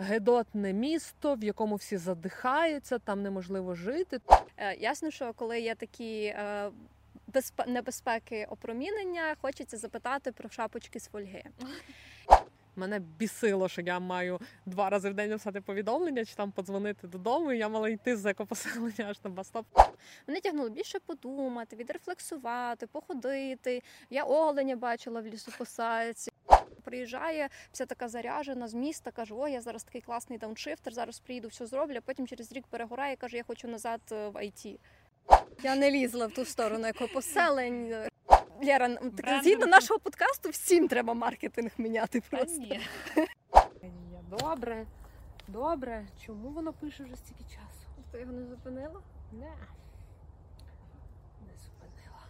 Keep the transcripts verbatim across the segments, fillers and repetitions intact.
гидотне місто, в якому всі задихаються, там неможливо жити. Ясно, що коли є такі небезпеки опромінення, хочеться запитати про шапочки з фольги. Мене бісило, що я маю два рази в день написати повідомлення, чи там подзвонити додому, і я мала йти з екопоселення аж на бастоп. Мене тягнуло більше подумати, відрефлексувати, походити. Я оленя бачила в лісопосадці. Приїжджає, вся така заряжена з міста, каже, о, я зараз такий класний дауншифтер, зараз приїду, все зроблю, а потім через рік перегорає і каже, я хочу назад в ай ті. Я не лізла в ту сторону екопоселень. Лєра, згідно нашого подкасту, всім треба маркетинг міняти просто. Добре, добре. Чому воно пише вже стільки часу? Ти його не зупинила? Не. Не зупинила.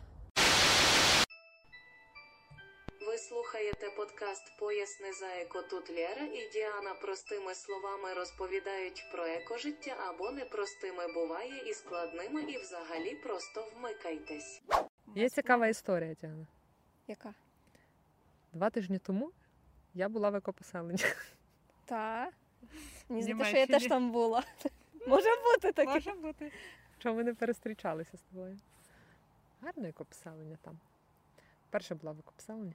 Ви слухаєте подкаст «Поясни за еко». Тут Лєра і Діана простими словами розповідають про екожиття або непростими буває і складними, і взагалі просто вмикайтесь. Є цікава історія, Діана. Яка? Два тижні тому я була в екопоселенні. Так. Мені здається, що я теж там була. Може бути таке. Може бути. Чому ми не перестрічалися з тобою? Гарне екопоселення там. Перша була в екопоселенні.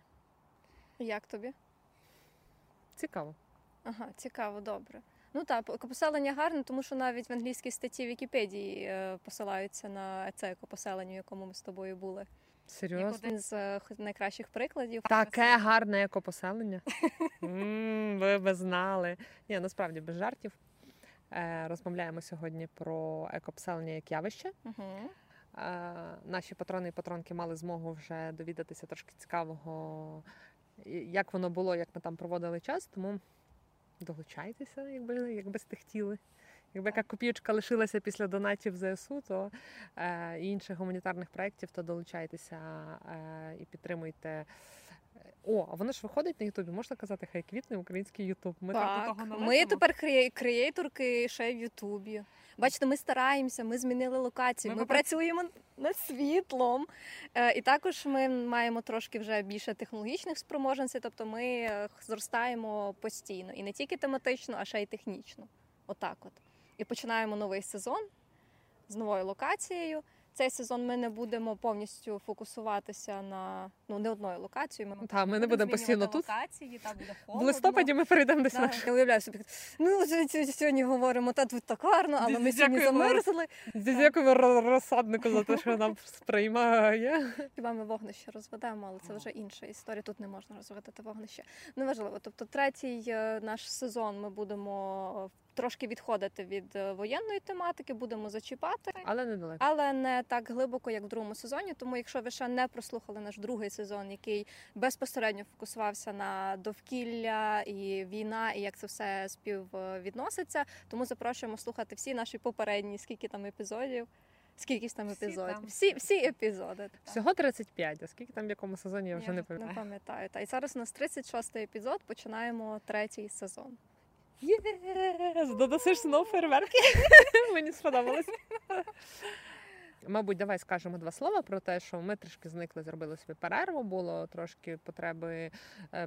Як тобі? Цікаво. Ага, цікаво, добре. Ну так, екопоселення гарне, тому що навіть в англійській статті Вікіпедії посилаються на це екопоселення, в якому ми з тобою були. Серйозно? Один з найкращих прикладів. Таке гарне екопоселення. Mm, ви б знали. Ні, насправді, без жартів. Розмовляємо сьогодні про екопоселення як явище. Uh-huh. Наші патрони і патронки мали змогу вже довідатися трошки цікавого, як воно було, як ми там проводили час, тому... Долучайтеся, якби, якби сте хотіли. Якби яка копійочка лишилася після донатів ЗСУ, то е, і інших гуманітарних проєктів, то долучайтеся е, і підтримуйте. О, а воно ж виходить на Ютубі. Можна казати, хай квітне український Ютуб. Ми так, так ми тепер креаторки ще в Ютубі. Бачите, ми стараємося, ми змінили локацію, ми, ми працюємо над світлом. І також ми маємо трошки вже більше технологічних спроможностей, тобто ми зростаємо постійно. І не тільки тематично, а ще й технічно. Отак от. І починаємо новий сезон з новою локацією. Цей сезон ми не будемо повністю фокусуватися на ну, не одною локацією. Ми, та, ми не будемо постійно тут. Локації, та буде холодно. В листопаді ми перейдемо десь на... Я уявляю собі, ну, сьогодні говоримо, та тут так гарно, але ми сьогодні замерзли. Дякую розсаднику за те, що нам сприймає. Хіба ми вогнище розведемо, але це вже інша історія. Тут не можна розводити вогнище. Неважливо. Тобто третій наш сезон ми будемо... Трошки відходити від воєнної тематики, будемо зачіпати, але не далеко, але не так глибоко, як в другому сезоні. Тому, якщо ви ще не прослухали наш другий сезон, який безпосередньо фокусувався на довкілля і війна, і як це все співвідноситься, тому запрошуємо слухати всі наші попередні, скільки там епізодів, скільки там епізодів, всі, всі, всі епізоди. Так. Всього тридцять п'ять, а скільки там в якому сезоні, я вже я не пам'ятаю. Не пам'ятаю. Та і зараз у нас тридцять шостий епізод, починаємо третій сезон. Єс! Додасиш знову фейерверки? Мені сподобалось. Мабуть, давай скажемо два слова про те, що ми трішки зникли, зробили собі перерву, було трошки потреби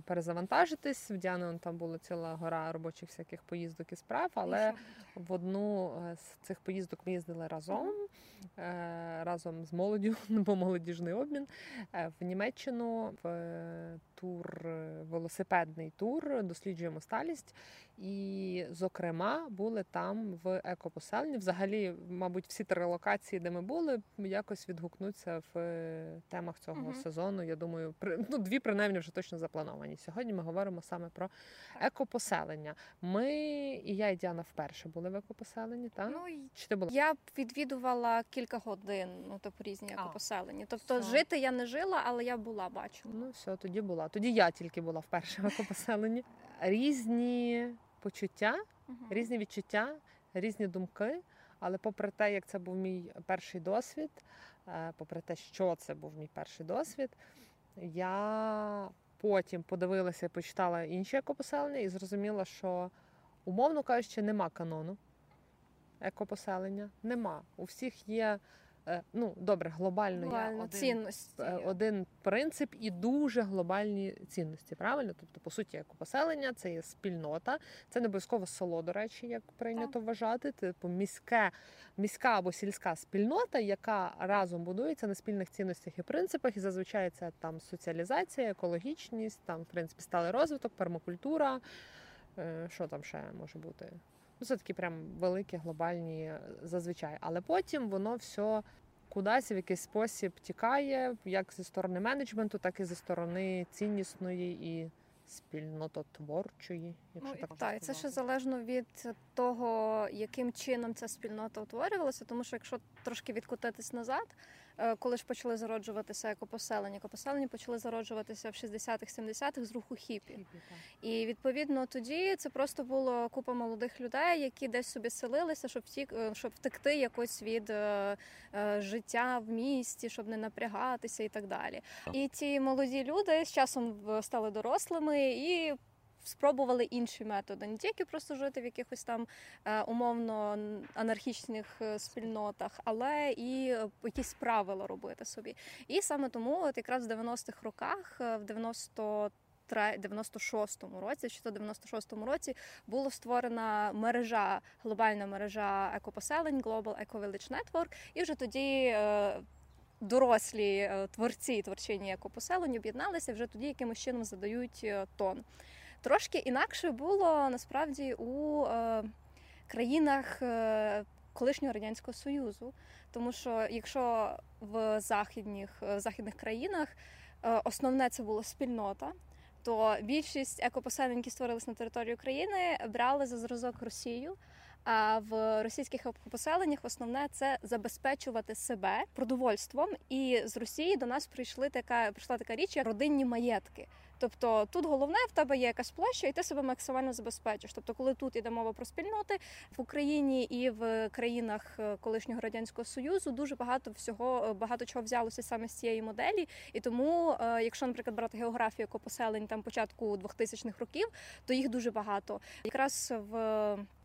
перезавантажитись. В Діану там була ціла гора робочих всяких поїздок і справ, але в одну з цих поїздок ми їздили разом, разом з молоддю, бо молодіжний обмін, в Німеччину, в тур, велосипедний тур, досліджуємо сталість. І, зокрема, були там в екопоселенні. Взагалі, мабуть, всі три локації, де ми були, якось відгукнуться в темах цього uh-huh. сезону. Я думаю, при... ну, дві, принаймні, вже точно заплановані. Сьогодні ми говоримо саме про екопоселення. Ми, і я, і Діана вперше були в екопоселенні, так? Ну, чи ти була? Я відвідувала кілька годин, ну, тобто, різні екопоселення. Тобто, все. Жити я не жила, але я була, бачила. Ну, все, тоді була. Тоді я тільки була вперше в екопоселенні. Різні... почуття, uh-huh. різні відчуття, різні думки, але попри те, як це був мій перший досвід, попри те, що це був мій перший досвід, я потім подивилася, почитала інші екопоселення і зрозуміла, що, умовно кажучи, нема канону екопоселення, нема. У всіх є ну добре, глобально, глобально я один, цінності. один принцип і дуже глобальні цінності, правильно? Тобто, по суті, екопоселення, це є спільнота, це не обов'язково село, до речі, як прийнято так. вважати, типу міське, міська або сільська спільнота, яка разом будується на спільних цінностях і принципах, і зазвичай це там соціалізація, екологічність, там, в принципі, сталий розвиток, пермакультура, що там ще може бути? Ну, це такі прям великі, глобальні зазвичай. Але потім воно все кудись в якийсь спосіб тікає, як зі сторони менеджменту, так і зі сторони ціннісної і спільнототворчої. Якщо ну, так і, та, і це ще залежно від того, яким чином ця спільнота утворювалася. Тому що якщо трошки відкотитись назад, коли ж почали зароджуватися екопоселення, екопоселення почали зароджуватися в шістдесятих-сімдесятих з руху хіпі. хіпі І відповідно тоді це просто було купа молодих людей, які десь собі селилися, щоб, втік, щоб втекти якось від е, е, життя в місті, щоб не напрягатися і так далі. І ці молоді люди з часом стали дорослими і спробували інші методи, не тільки просто жити в якихось там умовно анархічних спільнотах, але і якісь правила робити собі. І саме тому от якраз в дев'яностих роках, в дев'яносто шостому році, чи то дев'яносто шостому році була створена мережа, глобальна мережа екопоселень Global Ecovillage Network, і вже тоді дорослі творці і творчині екопоселень об'єдналися, вже тоді якимось чином задають тон. Трошки інакше було, насправді, у е, країнах е, колишнього Радянського Союзу. Тому що якщо в західних, в західних країнах е, основне це була спільнота, то більшість екопоселень, які створилися на території країни, брали за зразок Росію. А в російських поселеннях основне це забезпечувати себе продовольством. І з Росії до нас прийшли така прийшла така річ, як родинні маєтки. Тобто тут головне, в тебе є якась площа, і ти себе максимально забезпечиш. Тобто, коли тут іде мова про спільноти, в Україні і в країнах колишнього Радянського Союзу дуже багато всього, багато чого взялося саме з цієї моделі. І тому, якщо, наприклад, брати географію екопоселень там початку двохтисячних років, то їх дуже багато. Якраз в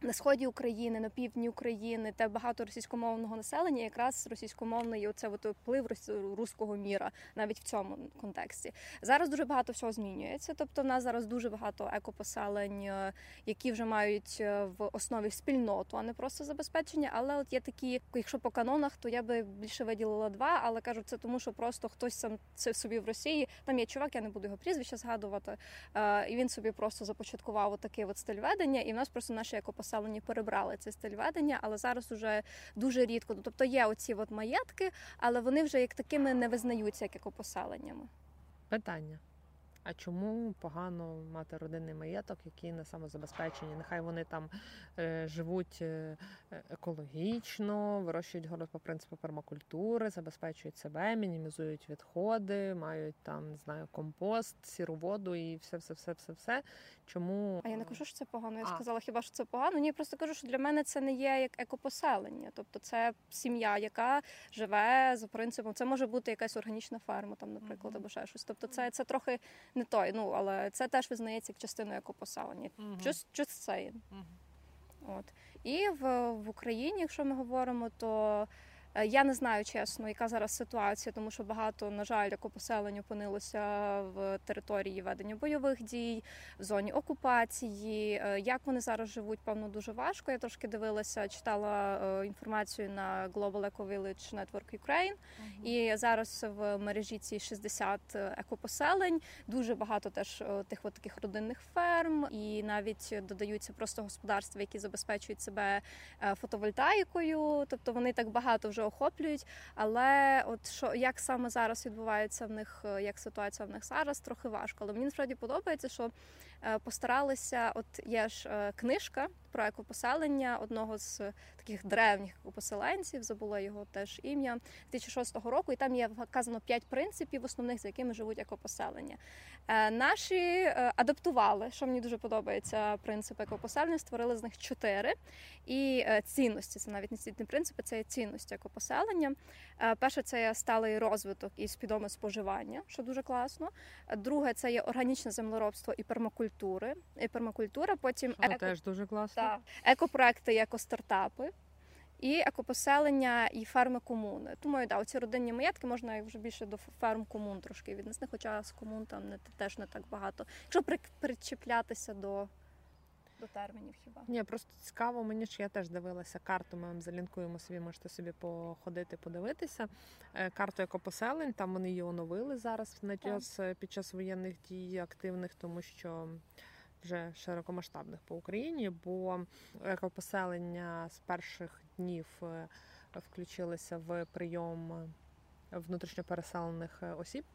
на сході України, на півдні України, та багато російськомовного населення, якраз російськомовний оце от вплив руського міра, навіть в цьому контексті. Зараз дуже багато всього змінюється. Тобто в нас зараз дуже багато екопоселень, які вже мають в основі спільноту, а не просто забезпечення. Але от є такі, якщо по канонах, то я би більше виділила два, але кажу, це тому, що просто хтось сам це собі в Росії, там є чувак, я не буду його прізвище згадувати, і він собі просто започаткував отакий от стиль ведення, і в нас просто наші екопоселення перебрали цей стиль ведення, але зараз уже дуже рідко. Тобто є оці от маєтки, але вони вже як такими не визнаються, як екопоселеннями. Питання. А чому погано мати родинний маєток, який на самозабезпеченні? Нехай вони там е, живуть екологічно, вирощують город по принципу пермакультури, забезпечують себе, мінімізують відходи, мають там, не знаю, компост, сіру воду і все-все-все-все-все. Чому? А я не кажу, що це погано. Я а. сказала, хіба що це погано? Ні, я просто кажу, що для мене це не є як екопоселення. Тобто це сім'я, яка живе за принципом. Це може бути якась органічна ферма, там, наприклад, mm-hmm. або ще щось. Тобто це, це трохи... Не той, ну, але це теж визнається як частиною екопоселення. Uh-huh. Just, just saying. Uh-huh. От. І в, в Україні, якщо ми говоримо, то я не знаю, чесно, яка зараз ситуація, тому що багато, на жаль, екопоселень опинилося в території ведення бойових дій, в зоні окупації. Як вони зараз живуть, певно, дуже важко. Я трошки дивилася, читала інформацію на Global Ecovillage Network Ukraine. Uh-huh. І зараз в мережі ці шістдесят екопоселень, дуже багато теж тих от таких родинних ферм. І навіть додаються просто господарства, які забезпечують себе фотовольтаїкою. Тобто вони так багато вже охоплюють, але от що як саме зараз відбувається в них, як ситуація в них зараз, трохи важко. Але мені насправді подобається, що постаралися, от є ж книжка про екопоселення одного з таких древніх екопоселенців, забула його теж ім'я, дві тисячі шостого року, і там є вказано п'ять принципів основних, за якими живуть екопоселення. Наші адаптували, що мені дуже подобається, принцип екопоселення, створили з них чотири. І цінності, це навіть не цінні принципи, це є цінності екопоселення. Перше, це є сталий розвиток і свідоме споживання, що дуже класно. Друге, це є органічне землеробство і пермакультури. І пермакультура, потім... Це еко... теж дуже класно. Так. Екопроекти, екостартапи. і екопоселення, і ферми комуни. Тому, да, оці родинні маєтки можна вже більше до ферм комун трошки віднести, хоча з комун там не, теж не так багато. Якщо причіплятися до... до термінів хіба. Ні, просто цікаво мені, що я теж дивилася карту, ми вам залінкуємо собі, можете собі походити, подивитися. Карту екопоселень, там вони її оновили зараз на час, під час воєнних дій активних, тому що вже широкомасштабних по Україні, бо екопоселення з перших днів включилися в прийом внутрішньо переселених осіб.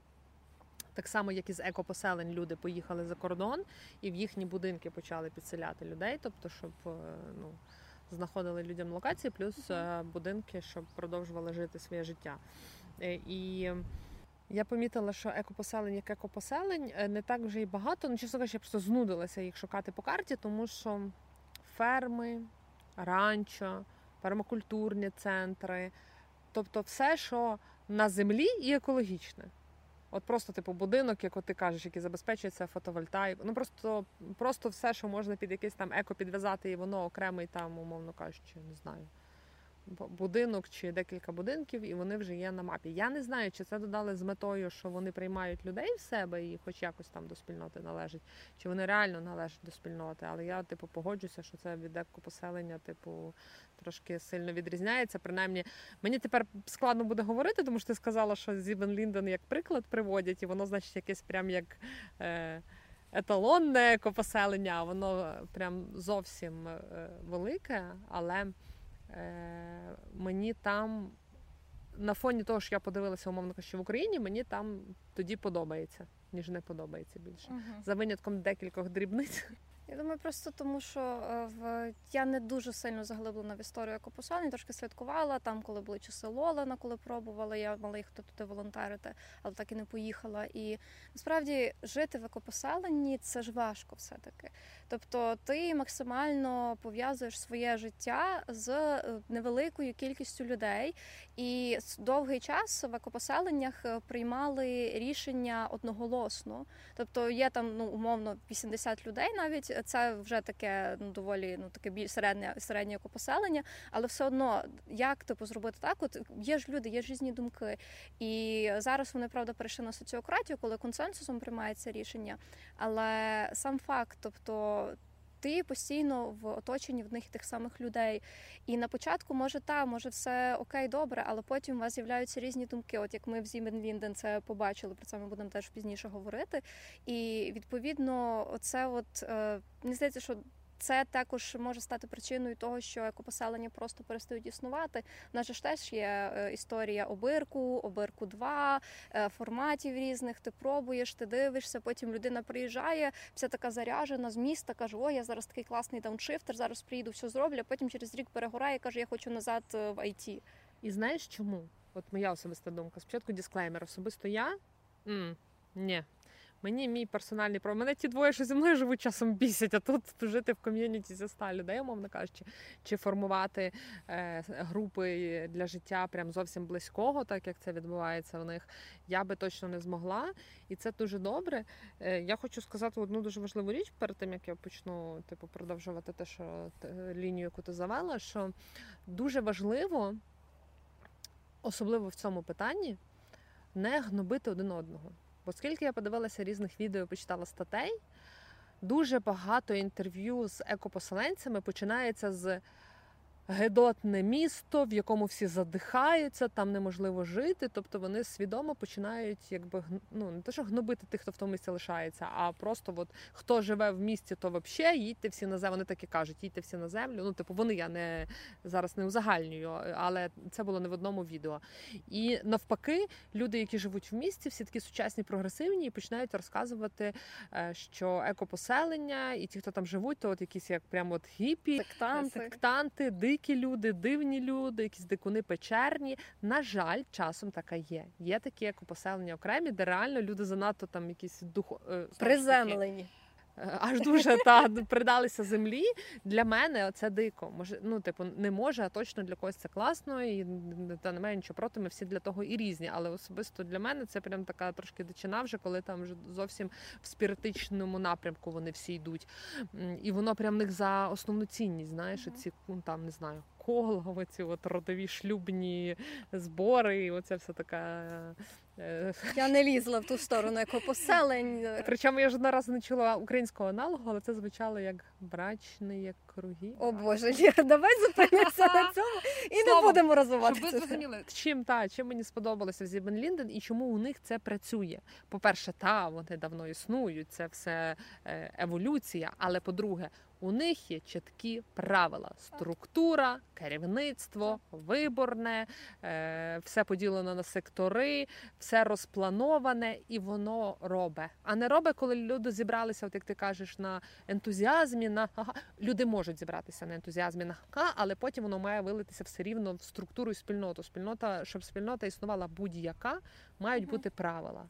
Так само, як і з екопоселень люди поїхали за кордон і в їхні будинки почали підселяти людей, тобто, щоб ну, знаходили людям локації, плюс mm-hmm. будинки, щоб продовжували жити своє життя. І я помітила, що екопоселень як екопоселень не так вже і багато. Ну, чесно кажучи, я просто знудилася їх шукати по карті, тому що ферми, ранчо, пермакультурні центри, тобто все, що на землі і екологічне. От просто типу будинок, як ти кажеш, який забезпечується фотовольтаїкою. Ну просто, просто все, що можна під якийсь там еко підв'язати, і воно окремий там, умовно кажучи, не знаю, будинок чи декілька будинків, і вони вже є на мапі. Я не знаю, чи це додали з метою, що вони приймають людей в себе і хоч якось там до спільноти належать, чи вони реально належать до спільноти. Але я типу погоджуся, що це від екопоселення, типу, трошки сильно відрізняється. Принаймні, мені тепер складно буде говорити, тому що ти сказала, що Сівен Лінден як приклад приводять, і воно, значить, якесь прям як е- еталонне екопоселення, а воно прям зовсім е- велике, але мені там, на фоні того, що я подивилася, умовно кажучи, в Україні, мені там тоді подобається, ніж не подобається більше. Угу. За винятком декількох дрібниць. Я думаю, просто тому, що в... я не дуже сильно заглиблена в історію екопоселень, трошки слідкувала, там, коли були часи Лолана, коли пробувала, я мала їх туди волонтерити, але так і не поїхала. І насправді жити в екопоселенні – це ж важко все-таки. Тобто ти максимально пов'язуєш своє життя з невеликою кількістю людей. І довгий час в екопоселеннях приймали рішення одноголосно. Тобто є там, ну, умовно, вісімдесят людей навіть, це вже таке, ну, доволі, ну, таке більш середнє, середнє екопоселення, але все одно, як, типу, зробити так? От є ж люди, є ж різні думки. І зараз вони, правда, перейшли на соціократію, коли консенсусом приймається рішення, але сам факт, тобто, ти постійно в оточенні в них тих самих людей. І на початку, може, та, може, все окей, добре, але потім у вас з'являються різні думки. От як ми в Сівен Лінден це побачили, про це ми будемо теж пізніше говорити. І, відповідно, оце от, е, мені здається, що це також може стати причиною того, що екопоселення просто перестають існувати. У нас же теж є історія Обирку, Обирку два, форматів різних. Ти пробуєш, ти дивишся, потім людина приїжджає, вся така заряжена з міста, каже, о, я зараз такий класний дауншифтер, зараз приїду, все зроблю, а потім через рік перегорає і каже, я хочу назад в ай ті. І знаєш чому? От моя особиста думка. Спочатку дисклеймер. Особисто я? М-м, ні. Мені мій персональний про мене ті двоє, що зі мною живуть, часом бісять, а тут жити в ком'юніті зі ста людей, умовно кажучи, чи формувати е, групи для життя прям зовсім близького, так як це відбувається в них, я би точно не змогла, і це дуже добре. Е, я хочу сказати одну дуже важливу річ перед тим, як я почну типу продовжувати те, що лінію, яку ти завела, що дуже важливо, особливо в цьому питанні, не гнобити один одного. Бо скільки я подивилася різних відео, почитала статей, дуже багато інтерв'ю з екопоселенцями починається з гидотне місто, в якому всі задихаються, там неможливо жити. Тобто вони свідомо починають, якби, ну, не те, що гнобити тих, хто в тому місці лишається, а просто от, хто живе в місті, то взагалі їдьте всі на землю. Вони так і кажуть, їдьте всі на землю. Ну, типу, вони я не, зараз не узагальнюю, але це було не в одному відео. І навпаки, люди, які живуть в місті, всі такі сучасні, прогресивні, і починають розказувати, що екопоселення, і ті, хто там живуть, то от якісь як прямо от гіпі, сектанти, сектанти дикі люди, дивні люди, якісь дикуни печерні. На жаль, часом така є. Є такі екопоселення окремі, де реально люди занадто там якісь духо... приземлені. Аж дуже та придалися землі. Для мене це дико. Може, ну типу не може, а точно для когось це класно, і та немає нічого проти. Ми всі для того і різні. Але особисто для мене це прям така трошки дичина, вже коли там вже зовсім в спіритичному напрямку вони всі йдуть. І воно прям в них за основну цінність. Знаєш, mm-hmm. ці там не знаю. школу, оці от родові шлюбні збори, і оця вся така... Я не лізла в ту сторону екопоселень. Причому я жодного разу не чула українського аналогу, але це звучало як брачні, як круги. О Боже, Лєра, давай зупинимося на цьому і Словом, не будемо розвивати це. Щоб ви зрозуміли, чим, та, чим мені сподобалося в Sieben Linden і чому у них це працює. По-перше, та, вони давно існують, це все еволюція, але по-друге, у них є чіткі правила. Структура, керівництво, виборне, все поділено на сектори, все розплановане і воно робе. А не робе, коли люди зібралися, от як ти кажеш, на ентузіазмі, на ага. Люди можуть зібратися на ентузіазмі, на ага, але потім воно має вилитися все рівно в структуру і спільноту. Спільнота, щоб спільнота існувала будь-яка, мають угу. бути правила.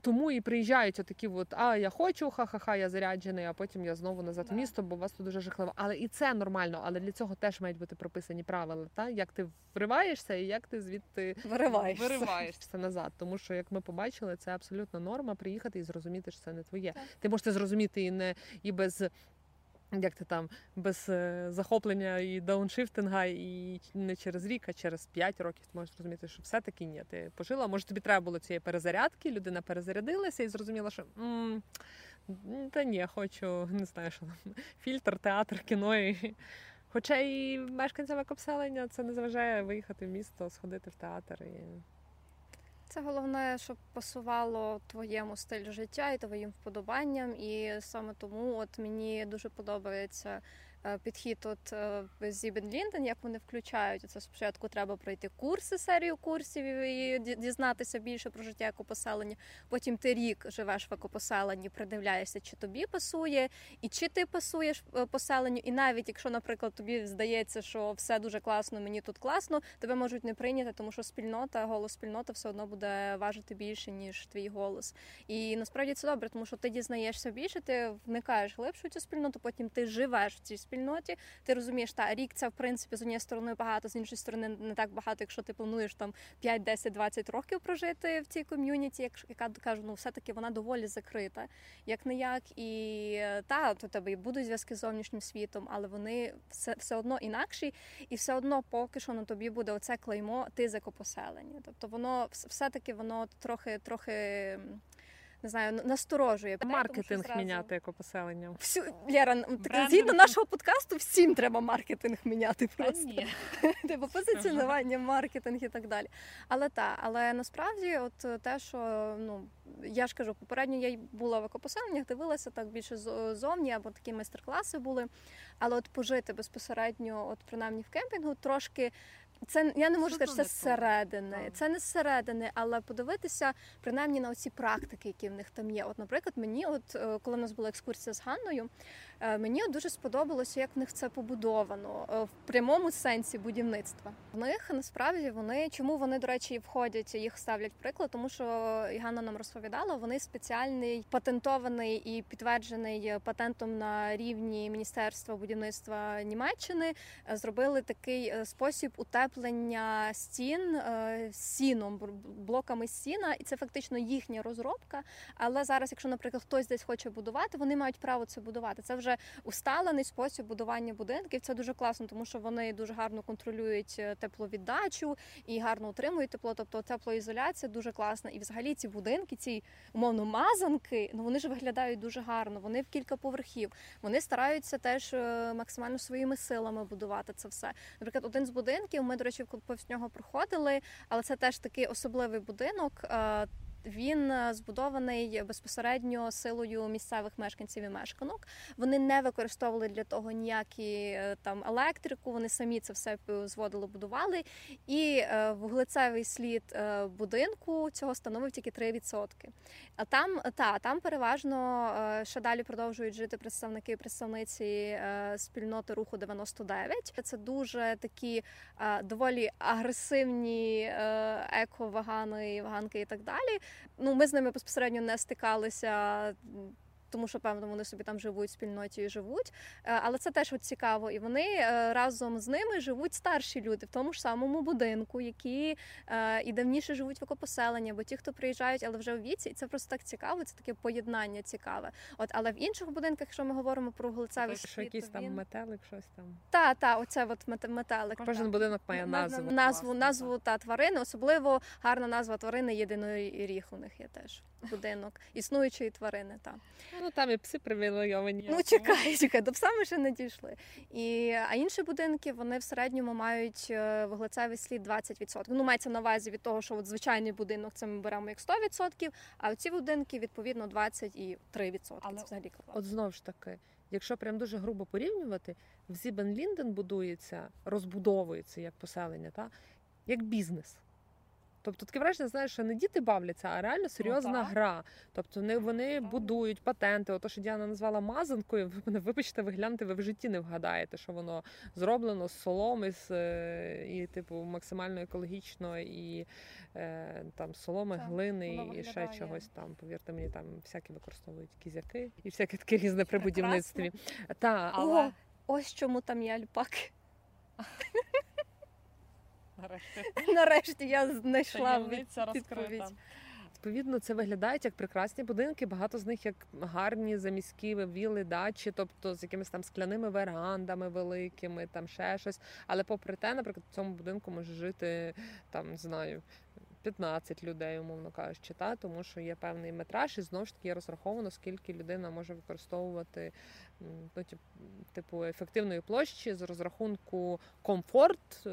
Тому і приїжджають отакі от, а я хочу, ха-ха-ха, я заряджений, а потім я знову назад в місто, бо у вас тут дуже жахливо. Але і це нормально, але для цього теж мають бути прописані правила, та? Як ти вриваєшся і як ти звідти вириваєшся. вириваєшся назад. Тому що, як ми побачили, це абсолютно норма приїхати і зрозуміти, що це не твоє. Так. Ти можеш це зрозуміти і, не, і без... Як ти там, без захоплення і дауншифтинга, і не через рік, а через п'ять років ти можеш зрозуміти, що все-таки ні, ти пожила. Може, тобі треба було цієї перезарядки, людина перезарядилася і зрозуміла, що м-м, та ні, хочу, не знаю, що там, фільтр, театр, кіно. І... Хоча і мешканцям екопселення це не заважає виїхати в місто, сходити в театр. І... Це головне, щоб пасувало твоєму стилю життя і твоїм вподобанням. І саме тому от мені дуже подобається підхід от Sieben Linden, як вони включають. Це спочатку треба пройти курси, серію курсів і дізнатися більше про життя екопоселення. Потім ти рік живеш в екопоселенні, придивляєшся, чи тобі пасує, і чи ти пасуєш поселенню. І навіть якщо, наприклад, тобі здається, що все дуже класно, мені тут класно, тебе можуть не прийняти, тому що спільнота, голос спільноти все одно буде важити більше, ніж твій голос. І насправді це добре, тому що ти дізнаєшся більше, ти вникаєш глибше в цю спільноту, потім ти живеш в цій спільноті, ти розумієш, та рік це в принципі з однієї сторони багато, з іншої сторони не так багато, якщо ти плануєш там п'ять, десять, двадцять років прожити в цій ком'юніті, як, яка, кажу, ну все-таки вона доволі закрита, як-не-як, і та, то тебе і будуть зв'язки з зовнішнім світом, але вони все, все одно інакші, і все одно поки що на тобі буде оце клеймо «ти з екопоселення». Тобто воно, все-таки воно трохи, трохи... Не знаю, насторожує. Маркетинг тому, міняти екопоселення. Всю... Лєра, згідно нашого подкасту, всім треба маркетинг міняти просто. Типу позиціонування, маркетинг і так далі. Але та, але насправді от те, що, ну, я ж кажу, попередньо я була в екопоселеннях, дивилася так більше ззовні, або такі майстер-класи були. Але от пожити безпосередньо, от принаймні в кемпінгу, трошки... Це, я не можу сказати, що це зсередини. Це не зсередини, але подивитися принаймні на оці практики, які в них там є. От, наприклад, мені, от коли в нас була екскурсія з Ганною, мені от дуже сподобалося, як в них це побудовано в прямому сенсі будівництва. В них насправді вони, чому вони, до речі, входять, їх ставлять приклад, тому що Ганна нам розповідала, вони спеціальний, патентований і підтверджений патентом на рівні Міністерства будівництва Німеччини, зробили такий спосіб утеплення утеплення стін сіном, блоками сіна, і це фактично їхня розробка, але зараз, якщо, наприклад, хтось десь хоче будувати, вони мають право це будувати. Це вже усталений спосіб будування будинків, це дуже класно, тому що вони дуже гарно контролюють тепловіддачу і гарно утримують тепло, тобто теплоізоляція дуже класна. І взагалі ці будинки, ці, умовно, мазанки, ну вони ж виглядають дуже гарно, вони в кілька поверхів, вони стараються теж максимально своїми силами будувати це все. Наприклад, один з будинків, ми, до речі, повз нього проходили, але це теж такий особливий будинок. Він збудований безпосередньо силою місцевих мешканців і мешканок. Вони не використовували для того ніякі там електрику, вони самі це все зводили, будували. І вуглецевий слід будинку цього становив тільки три відсотки. А там, та, там переважно ще далі продовжують жити представники і представниці спільноти руху дев'яносто дев'ять. Це дуже такі доволі агресивні еко-вагани, ваганки і так далі. Ну, ми з ними безпосередньо не стикалися тому що, певно, вони собі там живуть, спільноті і живуть. Але це теж от цікаво. І вони разом з ними живуть старші люди в тому ж самому будинку, які і давніше живуть в екопоселенні, бо ті, хто приїжджають, але вже у віці. І це просто так цікаво, це таке поєднання цікаве. От, але в інших будинках, якщо ми говоримо про вуглецевий світ, якийсь там він... метелик, щось там. Та, та, оце от метелик. Кожен та. будинок має назву. Назву, назву та тварини, особливо гарна назва тварини єдиної ріг у них є теж. Будинок існуючої тварини, так. Ну, там і пси привілейовані. Ну, чекай, чекай, до пса ми ще не дійшли. І, а інші будинки, вони в середньому мають вуглецевий слід двадцять відсотків. Ну, мається на увазі від того, що от звичайний будинок, це ми беремо як сто відсотків, а ці будинки, відповідно, двадцять і три відсотки. Але це взагалі клас. От знову ж таки, якщо прям дуже грубо порівнювати, в Сібен Лінден будується, розбудовується як поселення, та? Як бізнес. Тобто таке враження, знаєш, що не діти бавляться, а реально серйозна ну, гра. Тобто вони, вони будують патенти. Ото, що Діана назвала мазанкою, ви мене вибачте, ви гляньте, ви в житті не вгадаєте, що воно зроблено з соломи, з, і типу максимально екологічно, і е, там соломи, так, глини, і ще чогось там. Повірте мені, там всякі використовують кізяки і всяке таке різне при будівництві. Та, але... О, ось чому там є альпаки. Нарешті. Нарешті я знайшла відповідь. Відповідно, це виглядають як прекрасні будинки, багато з них як гарні заміські вілли, дачі, тобто з якимись там скляними верандами великими, там ще щось. Але попри те, наприклад, в цьому будинку може жити, там, не знаю, п'ятнадцять людей, умовно кажучи, та? Тому що є певний метраж і знову ж таки розраховано, скільки людина може використовувати ну, типу, ефективної площі з розрахунку комфорт,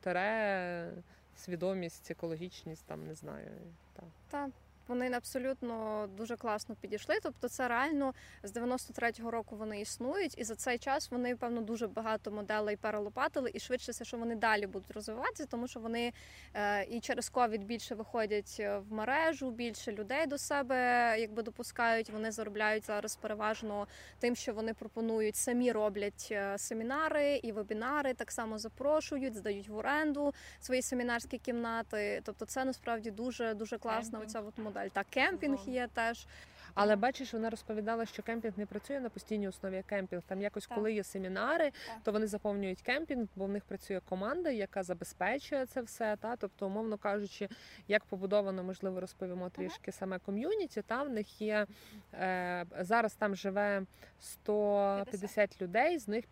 тере, свідомість, екологічність, там, не знаю. Та. Так, вони абсолютно дуже класно підійшли, тобто це реально з дев'яносто третього року вони існують, і за цей час вони, певно, дуже багато моделей перелопатили, і швидше все, що вони далі будуть розвиватися, тому що вони е, і через ковід більше виходять в мережу, більше людей до себе якби допускають, вони заробляють зараз переважно тим, що вони пропонують, самі роблять семінари і вебінари, так само запрошують, здають в оренду свої семінарські кімнати, тобто це насправді дуже-дуже класна оця от модель. Та кемпінг є теж. Але бачиш, вона розповідала, що кемпінг не працює на постійній основі кемпінг. Там якось, так. коли є семінари, так. то вони заповнюють кемпінг, бо в них працює команда, яка забезпечує це все. Та? Тобто, умовно кажучи, як побудовано, можливо, розповімо трішки саме ком'юніті. Та? В них є, е, зараз там живе сто п'ятдесят людей, з них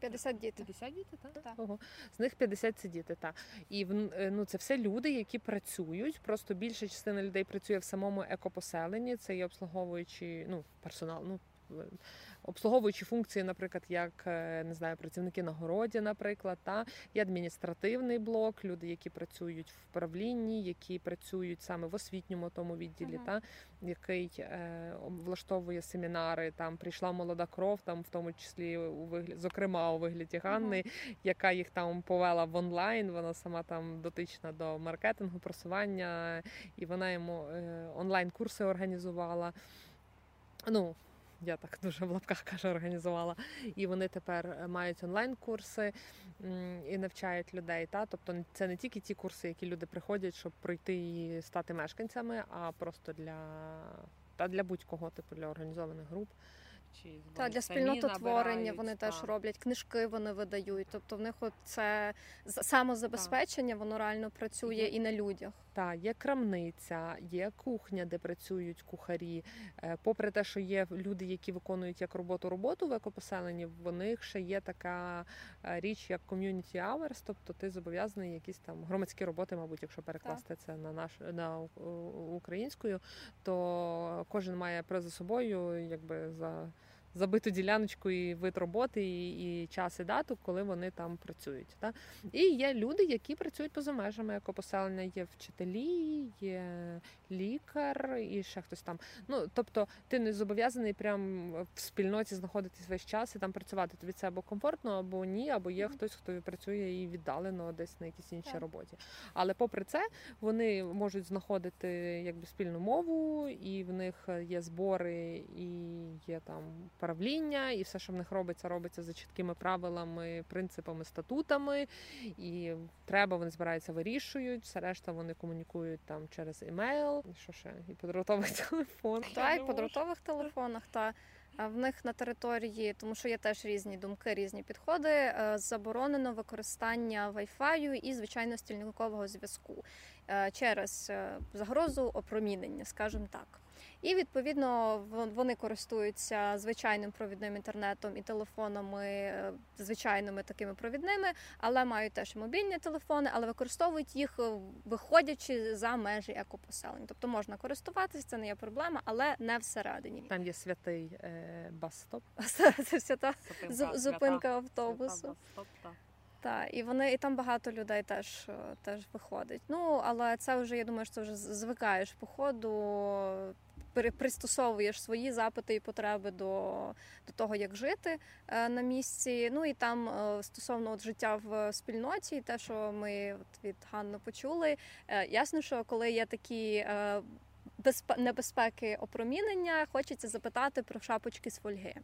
п'ятдесят діти. п'ятдесят діти, так? Так. Ого. З них п'ятдесят це діти, так. І ну, це все люди, які працюють, просто більша частина людей працює в самому екопоселенні, це і обслуговуючий, ну, персонал, ну, обслуговуючі функції, наприклад, як, не знаю, працівники на городі, наприклад, та, і адміністративний блок, люди, які працюють в правлінні, які працюють саме в освітньому тому відділі, ага. та, який е, влаштовує семінари, там прийшла молода кров, там, в тому числі, у вигляді, зокрема, у вигляді Ганни, ага. яка їх там повела в онлайн, вона сама там дотична до маркетингу, просування, і вона йому е, онлайн-курси організувала. Ну, я так дуже в лапках кажу, організувала. І вони тепер мають онлайн-курси і навчають людей. Та? Тобто це не тільки ті курси, які люди приходять, щоб пройти і стати мешканцями, а просто для, та для будь-кого, типу для організованих груп. Та для спільнототворення вони та. теж роблять, книжки вони видають. Тобто в них от це самозабезпечення, та. воно реально працює є. і на людях. Так, є крамниця, є кухня, де працюють кухарі. Попри те, що є люди, які виконують як роботу-роботу в екопоселенні, в них ще є така річ, як community hours, тобто ти зобов'язаний якісь там громадські роботи, мабуть, якщо перекласти так. це на наш на українською, то кожен має за собою, якби за забиту діляночку і вид роботи, і, і час, і дату, коли вони там працюють. Та? І є люди, які працюють поза межами екопоселення. Є вчителі, є лікар і ще хтось там. Ну, тобто ти не зобов'язаний прям в спільноті знаходитись весь час і там працювати. Тобі це або комфортно, або ні, або є хтось, хто працює і віддалено десь на якійсь іншій роботі. Але попри це вони можуть знаходити якби спільну мову, і в них є збори, і є там управління, і все, що в них робиться, робиться за чіткими правилами, принципами, статутами. І треба, вони збираються, вирішують, все решта вони комунікують там через емейл, що ще, і подротовий телефон. Так, і в подротових телефонах, та в них на території, тому що є теж різні думки, різні підходи, заборонено використання вайфаю і, звичайно, стільникового зв'язку через загрозу опромінення, скажімо так. І, відповідно, вони користуються звичайним провідним інтернетом і телефонами, звичайними такими провідними, але мають теж мобільні телефони, але використовують їх, виходячи за межі екопоселень. Тобто можна користуватися, це не є проблема, але не всередині. Там є святий е- бас-стоп. Це свята зупинка, зупинка автобусу. Так, і вони, і там багато людей теж, теж виходить. Ну, але це вже, я думаю, що це вже звикаєш по ходу, пристосовуєш свої запити і потреби до, до того, як жити е, на місці. Ну і там е, стосовно от, життя в спільноті, те, що ми от, від Ганни почули, е, ясно, що коли є такі е, безп... небезпеки опромінення, хочеться запитати про шапочки з фольги.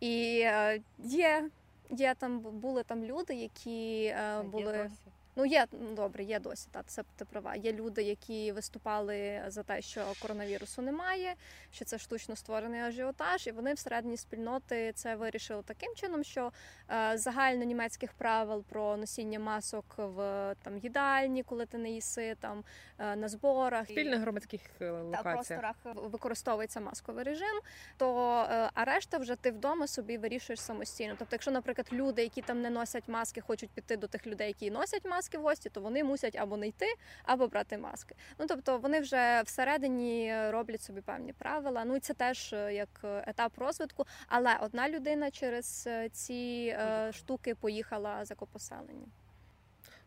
І е, є... Є там, були там люди, які е, були... Є досі. Ну, є, добре, є досі, так, це ти права. Є люди, які виступали за те, що коронавірусу немає, що це штучно створений ажіотаж, і вони всередині спільноти це вирішили таким чином, що е, загально німецьких правил про носіння масок в там, їдальні, коли ти не їси, там, е, на зборах. Спільних громадських локаціях. Та просторах використовується масковий режим, то е, а решта вже ти вдома собі вирішуєш самостійно. Тобто, якщо, наприклад, люди, які там не носять маски, хочуть піти до тих людей, які носять маски, в гості, то вони мусять або не йти, або брати маски. Ну, тобто, вони вже всередині роблять собі певні правила. Ну, і це теж як етап розвитку. Але одна людина через ці е, штуки поїхала з екопоселення.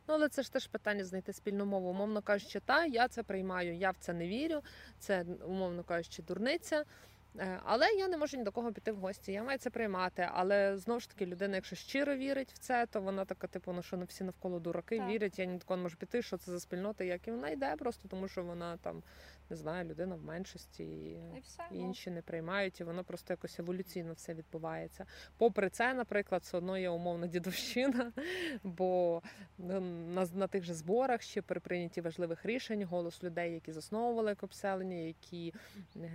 Ну, але це ж теж питання знайти спільну мову. Умовно кажучи, та, я це приймаю, я в це не вірю, це, умовно кажучи, дурниця. Але я не можу ні до кого піти в гості, я маю це приймати. Але, знову ж таки, людина, якщо щиро вірить в це, то вона така, типу, ну, що ну, всі навколо дураки так. Вірять, я ні до кого не можу піти, що це за спільнота, як і вона йде просто, тому що вона, там, не знаю, людина в меншості, і, і інші не приймають, і воно просто якось еволюційно все відбувається. Попри це, наприклад, все одно є умовна дідовщина, бо на, на тих же зборах ще при прийнятті важливих рішень голос людей, які засновували екопоселення, які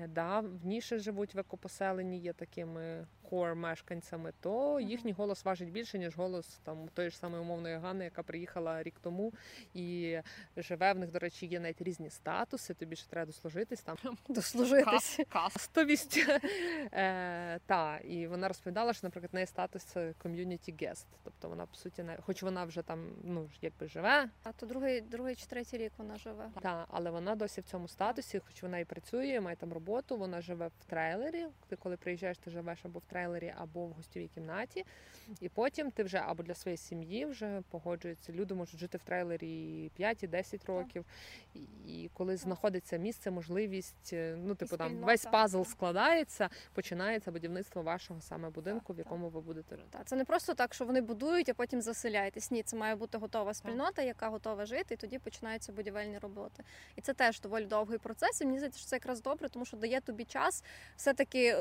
давніше живуть в екопоселенні, є такими кор-мешканцями, то їхній голос важить більше, ніж голос там тої ж самої умовної Ганни, яка приїхала рік тому і живе. В них, до речі, є навіть різні статуси, тобі ще треба дослужитись там. Дослужитись. Кастовість. Е, та, і вона розповідала, що, наприклад, в неї статус community guest. Тобто вона, по суті, не... хоч вона вже там, ну, якби живе. А то другий, другий чи третій рік вона живе. Так, але вона досі в цьому статусі, хоч вона і працює, має там роботу, вона живе в трейлері. Ти, коли приїжджаєш, ти живеш або в трейлері, або в гостьовій кімнаті. І потім ти вже або для своєї сім'ї вже погоджується. Люди можуть жити в трейлері п'ять і десять років. І коли знаходиться місце, можливість, ну, типу, там весь пазл складається, починається будівництво вашого саме будинку, в якому ви будете жити. Це не просто так, що вони будують, а потім заселяєтесь. Ні, це має бути готова спільнота, яка готова жити, і тоді починаються будівельні роботи. І це теж доволі довгий процес. І мені здається, що це якраз добре, тому що дає тобі час все-таки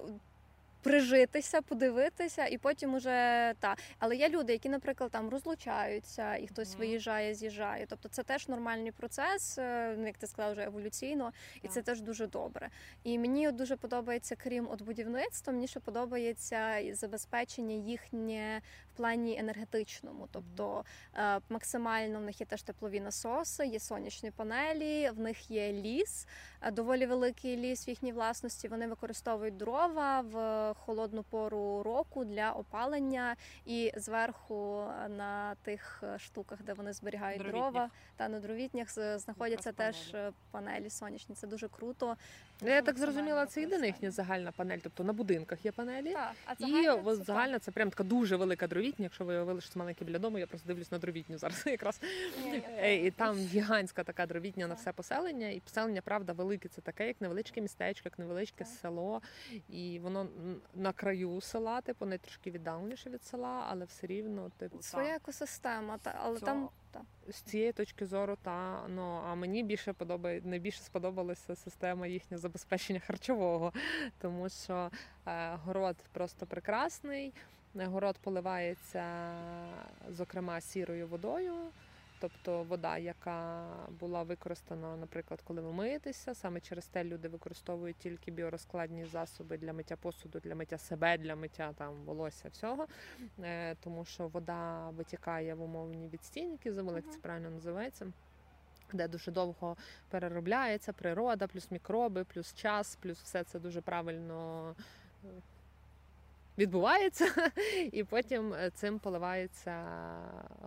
прижитися, подивитися, і потім уже та. Але є люди, які, наприклад, там розлучаються, і хтось виїжджає, з'їжджає. Тобто це теж нормальний процес, як ти сказала, вже еволюційно, і це теж дуже добре. І мені дуже подобається, крім от будівництва, мені ще подобається забезпечення їхнє в плані енергетичному. Тобто максимально в них є теж теплові насоси, є сонячні панелі, в них є ліс, доволі великий ліс в їхній власності. Вони використовують дрова в холодну пору року для опалення, і зверху на тих штуках, де вони зберігають дрова, та на дровітнях знаходяться теж панелі. панелі сонячні. Це дуже круто. Я так зрозуміла, це єдина їхня загальна панель, тобто на будинках є панелі. Так, а загальна, і це загальна, це прям така дуже велика дровітня. Якщо ви уявили, що це маленьке біля дому, я просто дивлюсь на дровітню зараз якраз. Ні, і там гігантська така дровітня на все поселення, і поселення, правда, велике. Це таке, як невеличке містечко, як невеличке так. село, і воно на краю села, типу, не трішки віддаленіше від села, але все рівно, типу, своя та. екосистема, та, але Цього. там та. з цієї точки зору, та, ну, а мені більше подобає, найбільше сподобалася система їхнього забезпечення харчового, тому що е, город просто прекрасний, город поливається, зокрема, сірою водою. Тобто вода, яка була використана, наприклад, коли ви миєтеся, саме через те люди використовують тільки біорозкладні засоби для миття посуду, для миття себе, для миття там волосся, всього. Е, тому що вода витікає в умовні відстійники, замилик, це правильно називається, де дуже довго переробляється природа, плюс мікроби, плюс час, плюс все це дуже правильно відбувається, і потім цим поливаються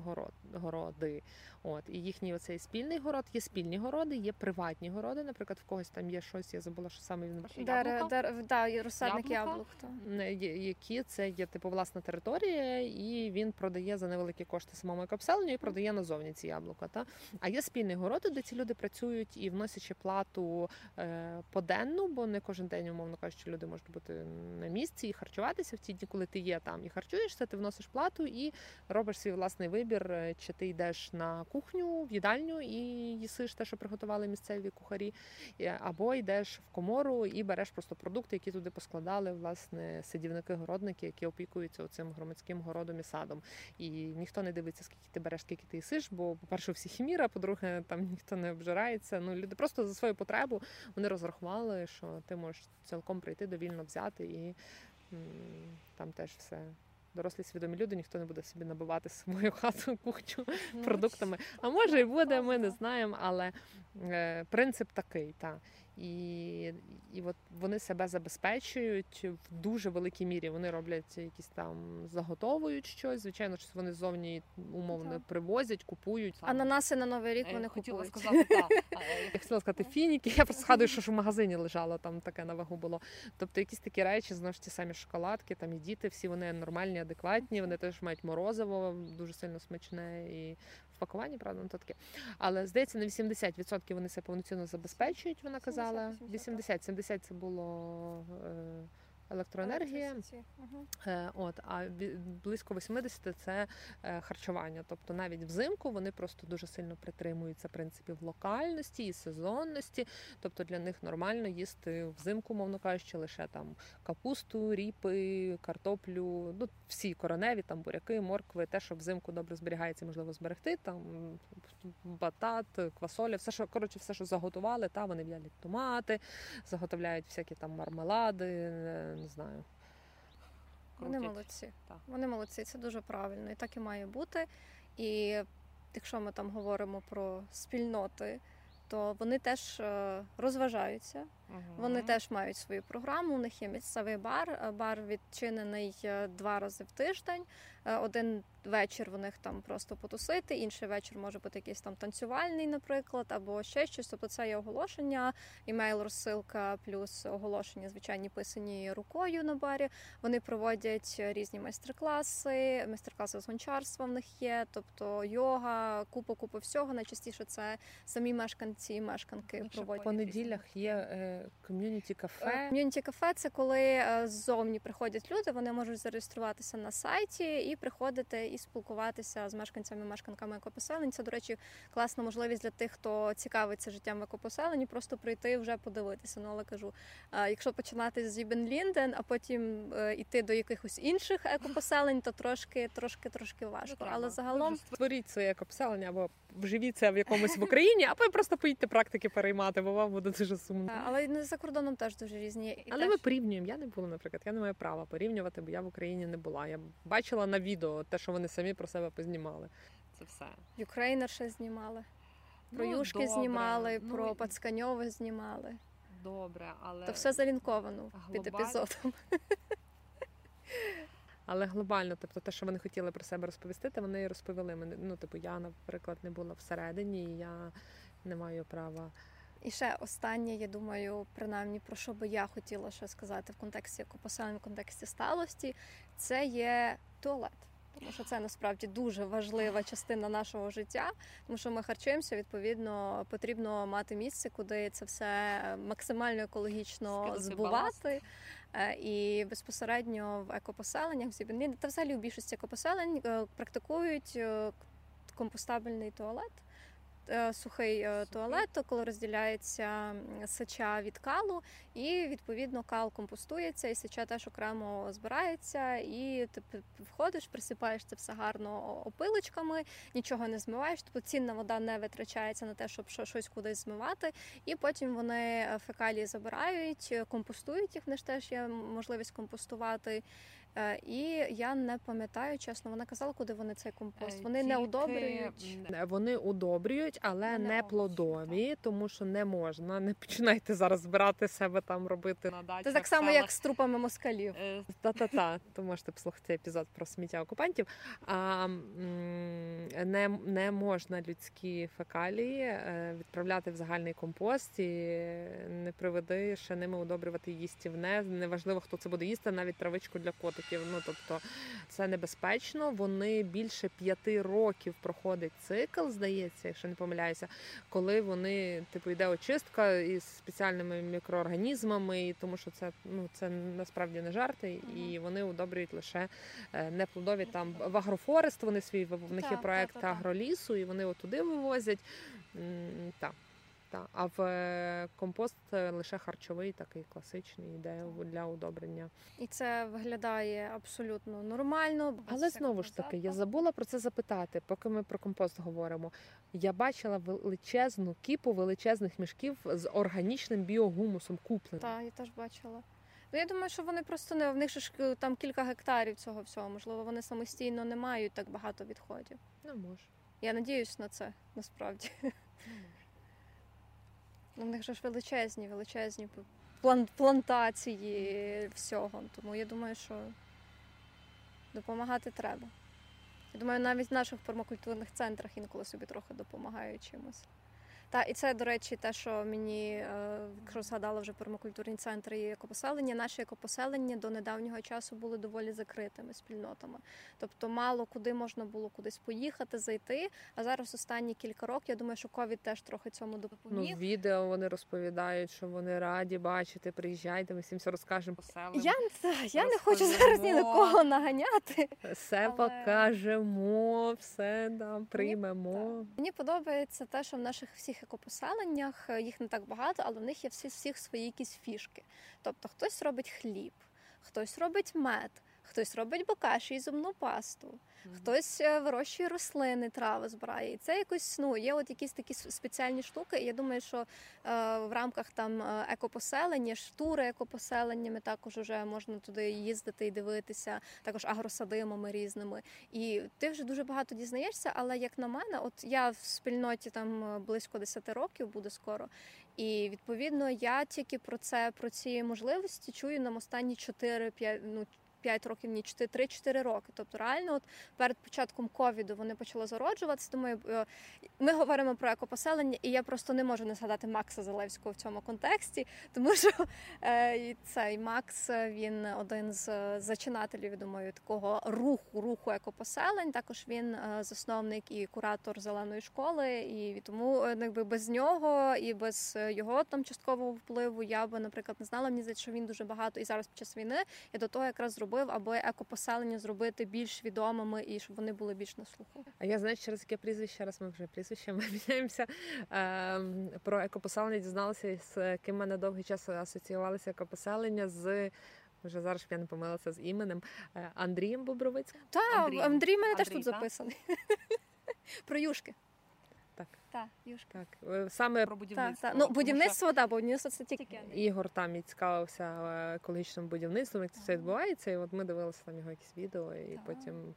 город, городи. От. І їхній оцей спільний город, є спільні городи, є приватні городи, наприклад, в когось там є щось, я забула, що саме він... Яблука. Дер, да, є розсадник яблук. Які це є, типу, власна територія, і він продає за невеликі кошти самому екообселенню і продає назовні ці яблука. Та? А є спільні городи, де ці люди працюють і вносячи плату е, поденну, бо не кожен день, умовно кажучи, люди можуть бути на місці і харчуватися, в ті дні, коли ти є там і харчуєшся, ти вносиш плату і робиш свій власний вибір, чи ти йдеш на кухню, в їдальню і їсиш те, що приготували місцеві кухарі, або йдеш в комору і береш просто продукти, які туди поскладали, власне, садівники-городники, які опікуються цим громадським городом і садом. І ніхто не дивиться, скільки ти береш, скільки ти їсиш, бо, по-перше, у всіх хіміра, по-друге, там ніхто не обжирається. Ну, люди просто за свою потребу, вони розрахували, що ти можеш цілком прийти, довільно взяти і там теж все. Дорослі, свідомі люди, ніхто не буде собі набивати свою хату, кухню ну, продуктами. А може і буде, ми не знаємо, але е, принцип такий. Та. І, і от вони себе забезпечують в дуже великій мірі. Вони роблять якісь там, заготовують щось, звичайно, що вони ззовні умовно так. привозять, купують. А на нас і на Новий рік вони хотіли сказати, так. Я хотіла сказати фініки, я просто згадую, що ж в магазині лежало, там таке на вагу було. Тобто якісь такі речі, знову ж ті самі шоколадки, там і діти, всі вони нормальні, адекватні, вони теж мають морозиво, дуже сильно смачне і в пакуванні, правда, ну то таке. Але, здається, на вісімдесят відсотків вони себе повноцінно забезпечують, вона казала. вісімдесят-сімдесят це було електроенергія, от, а близько вісімдесят це харчування. Тобто навіть взимку вони просто дуже сильно притримуються принципів локальності і сезонності. Тобто для них нормально їсти взимку, мовно кажучи, лише там капусту, ріпи, картоплю, ну всі короневі, там буряки, моркви, те, що взимку добре зберігається, можливо зберегти, там батат, квасоля, все, що коротше, все, що заготували, та вони в'ялять томати, заготовляють всякі там мармелади. Не знаю. Вони молодці. Так. Вони молодці, це дуже правильно. І так і має бути. І якщо ми там говоримо про спільноти, то вони теж розважаються, угу. вони теж мають свою програму, у них є місцевий бар, бар відчинений два рази в тиждень, один вечір у них там просто потусити, інший вечір може бути якийсь там танцювальний, наприклад, або ще щось, тобто це є оголошення, імейл-розсилка плюс оголошення, звичайні писані рукою на барі, вони проводять різні майстер-класи, майстер-класи з гончарства в них є, тобто йога, купа-купа всього, найчастіше це самі мешканці ці мешканки проводять. В понеділях є ком'юніті-кафе. Ком'юніті-кафе – це коли ззовні приходять люди, вони можуть зареєструватися на сайті і приходити і спілкуватися з мешканцями, мешканками екопоселень. Це, до речі, класна можливість для тих, хто цікавиться життям в екопоселенні, просто прийти вже подивитися. Ну, але кажу, якщо починати з Сібен Лінден, а потім йти до якихось інших екопоселень, то трошки, трошки, трошки важко. Але загалом... Створіть своє екопоселення або вживіться в якомусь в Україні, а ви просто поїдьте практики переймати, бо вам буде дуже сумно. Але за кордоном теж дуже різні. І Але теж... ми порівнюємо. Я не була, наприклад, я не маю права порівнювати, бо я в Україні не була. Я бачила на відео те, що вони самі про себе познімали. Це все. Юкрейнер ще знімали. Про ну, Юшки добре. знімали, ну, про і... Пацканьово знімали. Добре, але... То все залінковано глобаль... під епізодом. Але глобально, тобто те, що вони хотіли про себе розповісти, то вони розповіли. Ми, ну, типу, я, наприклад, не була всередині, і я не маю права. І ще останнє, я думаю, принаймні, про що би я хотіла ще сказати в контексті екопоселення, в контексті сталості, це є туалет. Тому що це насправді дуже важлива частина нашого життя, тому що ми харчуємося, відповідно, потрібно мати місце, куди це все максимально екологічно збувати. І безпосередньо в екопоселеннях, в Сіben Linden, та взагалі в більшості екопоселень практикують компостабельний туалет, сухий туалет, коли розділяється сеча від калу, і, відповідно, кал компостується, і сеча теж окремо збирається, і ти входиш, присипаєш це все гарно опилочками, нічого не змиваєш, тобто цінна вода не витрачається на те, щоб щось кудись змивати, і потім вони фекалії забирають, компостують їх, в них теж є можливість компостувати. І я не пам'ятаю, чесно, вона казала, куди вони цей компост. Вони Тільки... не удобрюють. Вони удобрюють, але не, не плодові, так. Тому що не можна. Не починайте зараз збирати себе там робити. Це так само, як з трупами москалів. Та-та-та, то можете послухати епізод про сміття окупантів. А, не, не можна людські фекалії відправляти в загальний компост і не приведи ще ними удобрювати їстівне. Неважливо, хто це буде їсти, навіть травичку для котиків. Ну, тобто це небезпечно, вони більше п'яти років проходить цикл, здається, якщо не помиляюся, коли вони, типу, йде очистка із спеціальними мікроорганізмами, тому що це, ну, це насправді не жарти, і вони удобрюють лише неплодові, там, в Агрофорест, вони свій, в них є проект агролісу, і вони отуди вивозять, так. Та, а в компост лише харчовий, такий класичний, йде для удобрення. І це виглядає абсолютно нормально. Але знову ж таки, я забула про це запитати, поки ми про компост говоримо. Я бачила величезну кіпу величезних мішків з органічним біогумусом купленим. Так, я теж бачила. Ну, я думаю, що вони просто не, в них ж там кілька гектарів цього всього, можливо, вони самостійно не мають так багато відходів. Не може. Я надіюсь на це, насправді. У них же ж величезні, величезні плантації всього. Тому я думаю, що допомагати треба. Я думаю, навіть в наших пермакультурних центрах інколи собі трохи допомагають чимось. Та, і це, до речі, те, що мені, якщо згадала вже пермакультурні центри і екопоселення, наші екопоселення до недавнього часу були доволі закритими спільнотами. Тобто мало куди можна було кудись поїхати, зайти, а зараз останні кілька років, я думаю, що ковід теж трохи цьому допоміг. Ну, відео вони розповідають, що вони раді бачити, приїжджайте, ми всім все розкажемо. Я, я не хочу зараз ні на кого наганяти. Все але... покажемо, все да, приймемо. Мені, мені подобається те, що в наших всіх екопоселеннях, їх не так багато, але в них є всі, всіх свої якісь фішки. Тобто хтось робить хліб, хтось робить мед, хтось робить бокаші і зубну пасту, mm-hmm. хтось вирощує рослини, трави збирає. І це якось, ну, є от якісь такі спеціальні штуки. І я думаю, що е, в рамках там екопоселення, тури екопоселеннями також вже можна туди їздити і дивитися, також агросадимами різними. І ти вже дуже багато дізнаєшся, але як на мене, от я в спільноті там близько десять років буде скоро, і, відповідно, я тільки про це, про ці можливості чую нам останні чотири-п'ять, ну, п'ять років, ні, три-чотири роки. Тобто реально от перед початком ковіду вони почали зароджуватися. Думаю, ми говоримо про екопоселення, і я просто не можу не згадати Макса Залевського в цьому контексті, тому що е, цей Макс, він один з зачинателів, думаю, такого руху, руху екопоселень. Також він засновник і куратор «Зеленої школи», і тому якби без нього і без його там часткового впливу я би, наприклад, не знала. Мені здається, що він дуже багато і зараз під час війни, я до того якраз зробила, аби екопоселення зробити більш відомими і щоб вони були більш на слуху. А я знаю, через яке прізвище, раз ми вже прізвищами міняємося, про екопоселення дізналася, з ким мене довгий час асоціювалися екопоселення з, вже зараз щоб я не помилася з іменем, Андрієм Бобровицьким. Так, Андрій, Андрій мене Андрій, теж тут та? записаний. Про Юшки. Так. Та, Юшки. Так. Саме про будівництво. Та, та. Ну, будівництво, так, бо будівництво це тільки... Ігор там і цікавився екологічним будівництвом, як це все відбувається, і от ми дивилися там його якісь відео, і та. Потім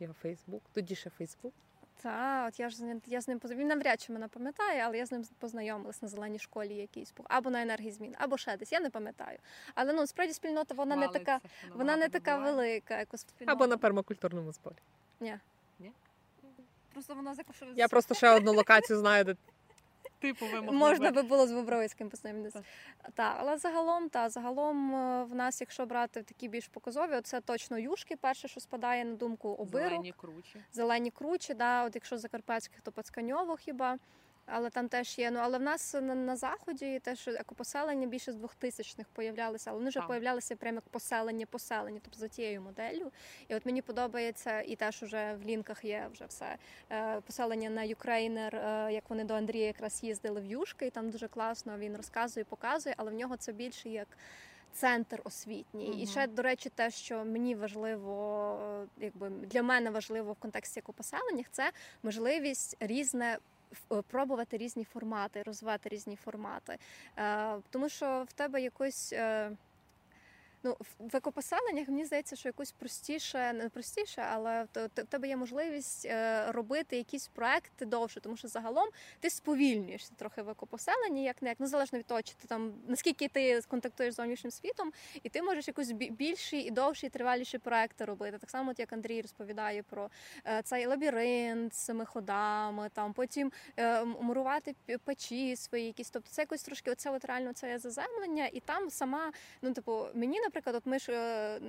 його Фейсбук, тоді ще Фейсбук. Так, от я ж з ним, я з ним він навряд чи мене пам'ятає, але я з ним познайомилась на «Зеленій школі» якийсь був, або на «Енергізмін», або ще десь, я не пам'ятаю. Але ну, справді спільнота, вона Малиця, не така, вона не така велика, як у спільнота. Або на пермакультурному зборі. Ні. Просто вона закушує. Я просто ще одну локацію знаю, де типу ви могли. Можна би було з Бобровицьким познайомитися. Так, але загалом, та, загалом в нас, якщо брати такі більш показові, це точно Юшки, перше, що спадає на думку, Обирок. Зелені кручі. Зелені кручі, да, от якщо закарпатських, то Пацканьово хіба. але там теж є. Ну, але в нас на, на Заході теж екопоселення більше з двохтисячних появлялися, але вони вже появлялися прямо як поселення-поселення, тобто за тією моделлю. І от мені подобається, і теж уже в лінках є вже все, е, поселення на Юкрейнер, е, як вони до Андрія якраз їздили в Юшки, і там дуже класно він розказує, показує, але в нього це більше як центр освітній. Угу. І ще, до речі, те, що мені важливо, якби для мене важливо в контексті екопоселення, це можливість різне пробувати різні формати, розвивати різні формати. Е, тому що в тебе якось е, ну, в екопоселеннях, мені здається, що якось простіше, не простіше, але в тебе є можливість робити якісь проекти довше, тому що загалом ти сповільнюєшся трохи в екопоселенні, як не як, ну, залежно від того, чи ти там, наскільки ти контактуєш з зовнішнім світом, і ти можеш якось більші і довші, і триваліші проекти робити. Так само, як Андрій розповідає про цей лабіринт з цими ходами, там, потім мурувати печі свої якісь. Тобто це якось трошки, оце от реально це заземлення, і там сама, ну, типу, мені, наприклад, от ми ж,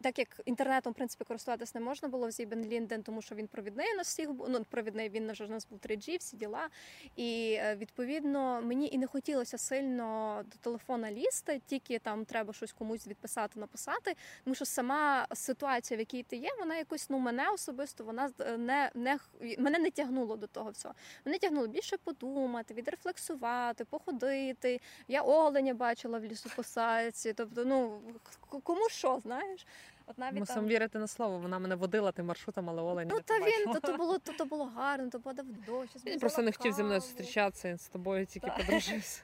так як інтернетом, в принципі, користуватись не можна було в Sieben Linden, тому що він провідний у нас всіх, ну, провідний, він вже у нас був три джі, всі діла, і, відповідно, мені і не хотілося сильно до телефона лізти, тільки там треба щось комусь відписати, написати, тому що сама ситуація, в якій ти є, вона якось, ну, мене особисто, вона не, не, мене не тягнуло до того всього. Мене тягнуло більше подумати, відрефлексувати, походити. Я оленя бачила в лісу посадці, тобто, ну, кому що, знаєш? От навіть мусимо там вірити на слово, вона мене водила тим маршрутом, але олені ну, не побачила. Ну, та він, то, то, було, то, то було гарно, то падав дощ. Він просто не хотів зі мною зустрічатися, з тобою тільки подружився.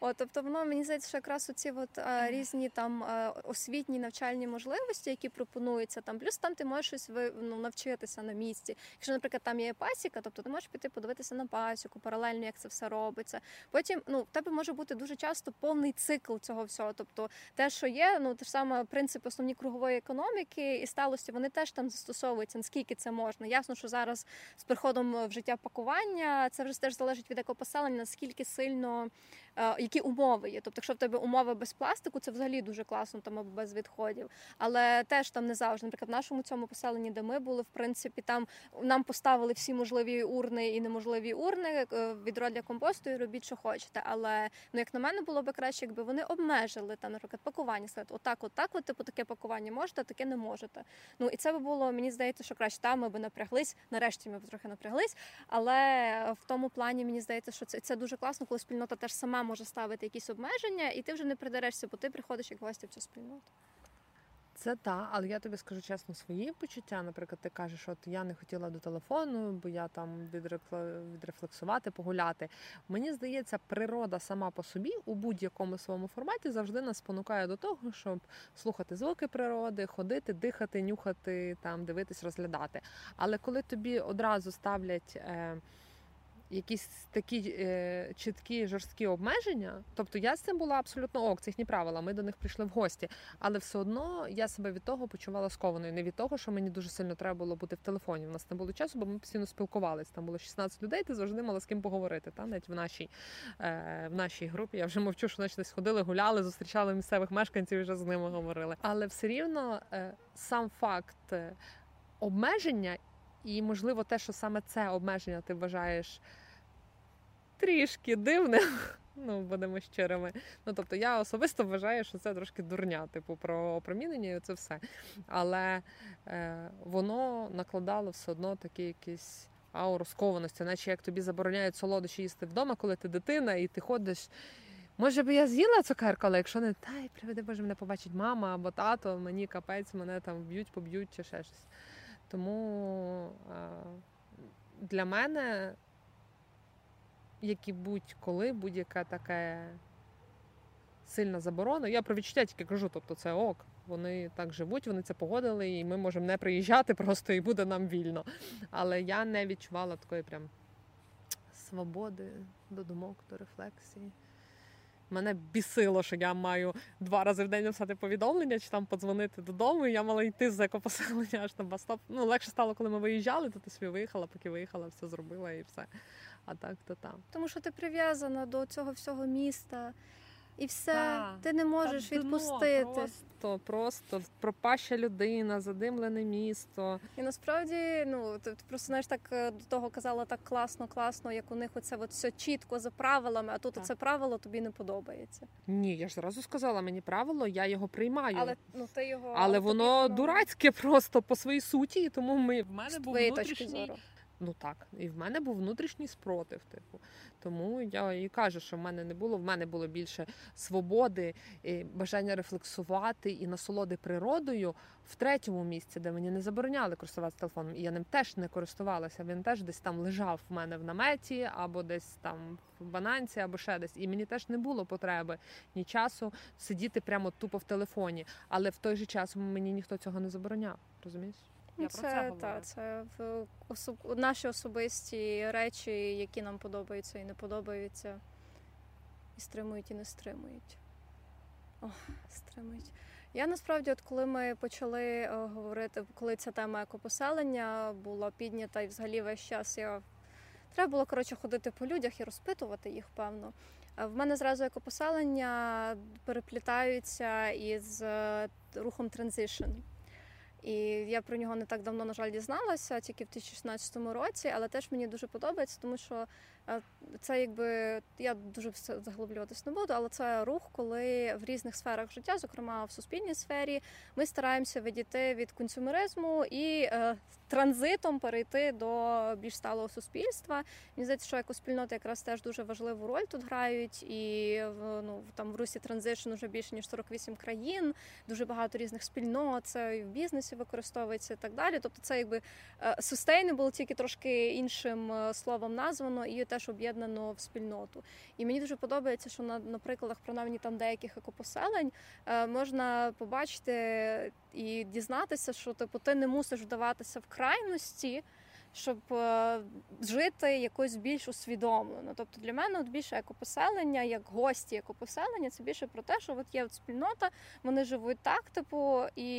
О, тобто воно, мені здається, що якраз оці от, а, різні там освітні навчальні можливості, які пропонуються, там, плюс там ти можеш щось ну, навчитися на місці. Якщо, наприклад, там є пасіка, тобто ти можеш піти подивитися на пасіку, паралельно, як це все робиться. Потім, ну, в тебе може бути дуже часто повний цикл цього всього. Тобто те, що є, ну, те ж саме принципи основні кругової економіки і сталості, вони теж там застосовуються, наскільки це можна. Ясно, що зараз з приходом в життя пакування, це вже теж залежить від екопоселення, наскільки сильно які умови є. Тобто, якщо в тебе умови без пластику, це взагалі дуже класно, там, або без відходів. Але теж там не завжди. Наприклад, в нашому цьому поселенні, де ми були, в принципі, там нам поставили всі можливі урни і неможливі урни, відро для компосту і робіть, що хочете. Але, ну, як на мене, було б краще, якби вони обмежили, там, наприклад, пакування. Сказати, отак, отак, от, типу, таке пакування можете, а таке не можете. Ну, і це би було, мені здається, що краще. Там ми б напряглись, нарешті ми б трохи напряглись. Але в тому плані, мені здається, що це, це дуже класно, коли спільнота теж сама може ставити якісь обмеження, і ти вже не придерешся, бо ти приходиш як гості в цю спільноту. Це так, але я тобі скажу чесно свої почуття. Наприклад, ти кажеш, що я не хотіла до телефону, бо я там відрефлексувати, погуляти. Мені здається, природа сама по собі у будь-якому своєму форматі завжди нас спонукає до того, щоб слухати звуки природи, ходити, дихати, нюхати, там, дивитись, розглядати. Але коли тобі одразу ставлять Е, якісь такі е, чіткі, жорсткі обмеження. Тобто я з цим була абсолютно ок, це їхні правила, ми до них прийшли в гості. Але все одно я себе від того почувала скованою. Не від того, що мені дуже сильно треба було бути в телефоні. У нас не було часу, бо ми постійно спілкувалися. Там було шістнадцять людей, ти завжди мала з ким поговорити. Та? Навіть в нашій, е, в нашій групі. Я вже мовчу, що наче десь ходили, гуляли, зустрічали місцевих мешканців і вже з ними говорили. Але все рівно е, сам факт е, обмеження і, можливо, те, що саме це обмеження ти вважаєш трішки дивним, ну, будемо щирими. Ну, тобто, я особисто вважаю, що це трошки дурня, типу, про опромінення і це все. Але е, воно накладало все одно такі якісь ауру скованості, наче як тобі забороняють солодощі їсти вдома, коли ти дитина, і ти ходиш. Може би я з'їла цукерку, але якщо не, та й, приведи Боже, мене побачить мама або тато, мені капець, мене там б'ють, поб'ють чи ще щось. Тому для мене, як і будь-коли, будь-яка така сильна заборона, я про відчуття тільки кажу, тобто це ок, вони так живуть, вони це погодили, і ми можемо не приїжджати просто, і буде нам вільно. Але я не відчувала такої прям свободи до думок, до рефлексії. Мене бісило, що я маю два рази в день написати повідомлення, чи там подзвонити додому, і я мала йти з екопоселення аж на бастоп. Ну, легше стало, коли ми виїжджали, то ти собі виїхала, поки виїхала, все зробила і все. А так, то там. Тому що ти прив'язана до цього всього міста. і все, та, ти не можеш та, відпустити. Просто, просто пропаща людина, задимлене місто. І насправді, ну, ти просто, знаєш, так до того казала так класно, класно, як у них оце от все чітко за правилами, а тут так. Оце правило тобі не подобається. Ні, я ж зразу сказала, мені правило, я його приймаю. Але, ну, ти його, але воно тобі, ну... дурацьке просто по своїй суті, і тому ми... В мене був внутрішній... Ну так, і в мене був внутрішній спротив, типу. Тому я і кажу, що в мене не було, в мене було більше свободи, і бажання рефлексувати і насолоди природою в третьому місці, де мені не забороняли користуватися телефоном, і я ним теж не користувалася, він теж десь там лежав в мене в наметі, або десь там в бананці, або ще десь, і мені теж не було потреби ні часу сидіти прямо тупо в телефоні, але в той же час мені ніхто цього не забороняв, розумієш? Я це, про це, та, це особ... наші особисті речі, які нам подобаються і не подобаються, і стримують, і не стримують. Ох, стримують. Я насправді, от коли ми почали говорити, коли ця тема екопоселення була піднята, і взагалі весь час я... треба було, коротше, ходити по людях і розпитувати їх, певно. В мене зразу екопоселення переплітаються із рухом Transition. І я про нього не так давно, на жаль, дізналася, тільки в дві тисячі шістнадцятому році, але теж мені дуже подобається, тому що це якби, я дуже заглиблюватись не буду, але це рух, коли в різних сферах життя, зокрема в суспільній сфері, ми стараємося відійти від консюмеризму і е, транзитом перейти до більш сталого суспільства. Мені здається, що екоспільноти якраз теж дуже важливу роль тут грають, і ну, там в русі транзишн вже більше, ніж сорок вісім країн, дуже багато різних спільнот, це і в бізнесі використовується і так далі. Тобто це якби sustainable, тільки трошки іншим словом названо, і теж об'єднано в спільноту. І мені дуже подобається, що на, на прикладах, принаймні там деяких екопоселень, е, можна побачити і дізнатися, що типу, ти не мусиш вдаватися в крайності, щоб е, жити якось більш усвідомлено. Тобто для мене от більше екопоселення, як гості екопоселення, це більше про те, що от є от спільнота, вони живуть так, типу, і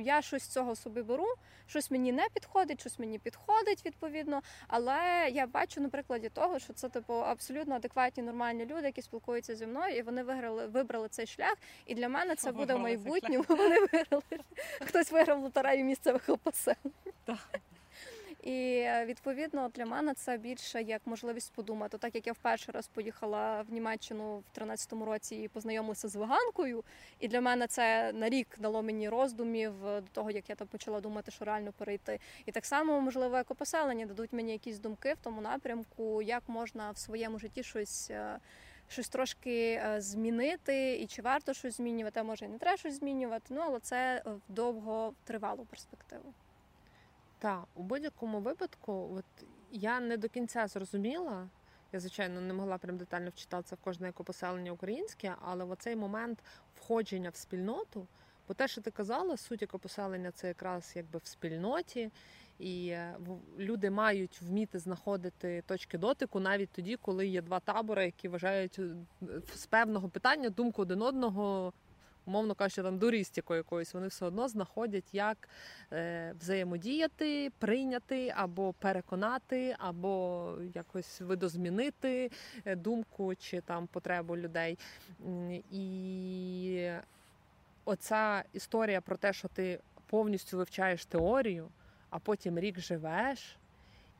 я щось з цього собі беру, щось мені не підходить, щось мені підходить, відповідно, але я бачу на прикладі того, що це типу абсолютно адекватні, нормальні люди, які спілкуються зі мною, і вони виграли, вибрали цей шлях, і для мене це буде в майбутньому, вони виграли, хтось виграв лотерею місцевих екопоселень. І, відповідно, для мене це більше як можливість подумати. Так як я вперше раз поїхала в Німеччину в тринадцятому році і познайомилася з веганкою, і для мене це на рік дало мені роздумів до того, як я там почала думати, що реально перейти. І так само, можливо, екопоселення дадуть мені якісь думки в тому напрямку, як можна в своєму житті щось... щось трошки змінити, і чи варто щось змінювати, а може і не треба щось змінювати, ну, але це в довготривалу перспективу. Так, у будь-якому випадку, от я не до кінця зрозуміла, я, звичайно, не могла прям детально вчитатися в кожне екопоселення українське, але в оцей момент входження в спільноту, бо те, що ти казала, суть екопоселення – це якраз якби в спільноті, і люди мають вміти знаходити точки дотику навіть тоді, коли є два табори, які вважають з певного питання думку один одного, умовно кажучи, там дуристіку якоюсь, вони все одно знаходять, як е, взаємодіяти, прийняти, або переконати, або якось видозмінити думку чи там потребу людей. І оця історія про те, що ти повністю вивчаєш теорію, а потім рік живеш,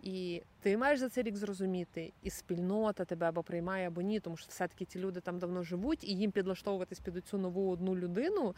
і ти маєш за цей рік зрозуміти, і спільнота тебе або приймає, або ні, тому що все-таки ці люди там давно живуть, і їм підлаштовуватись під цю нову одну людину,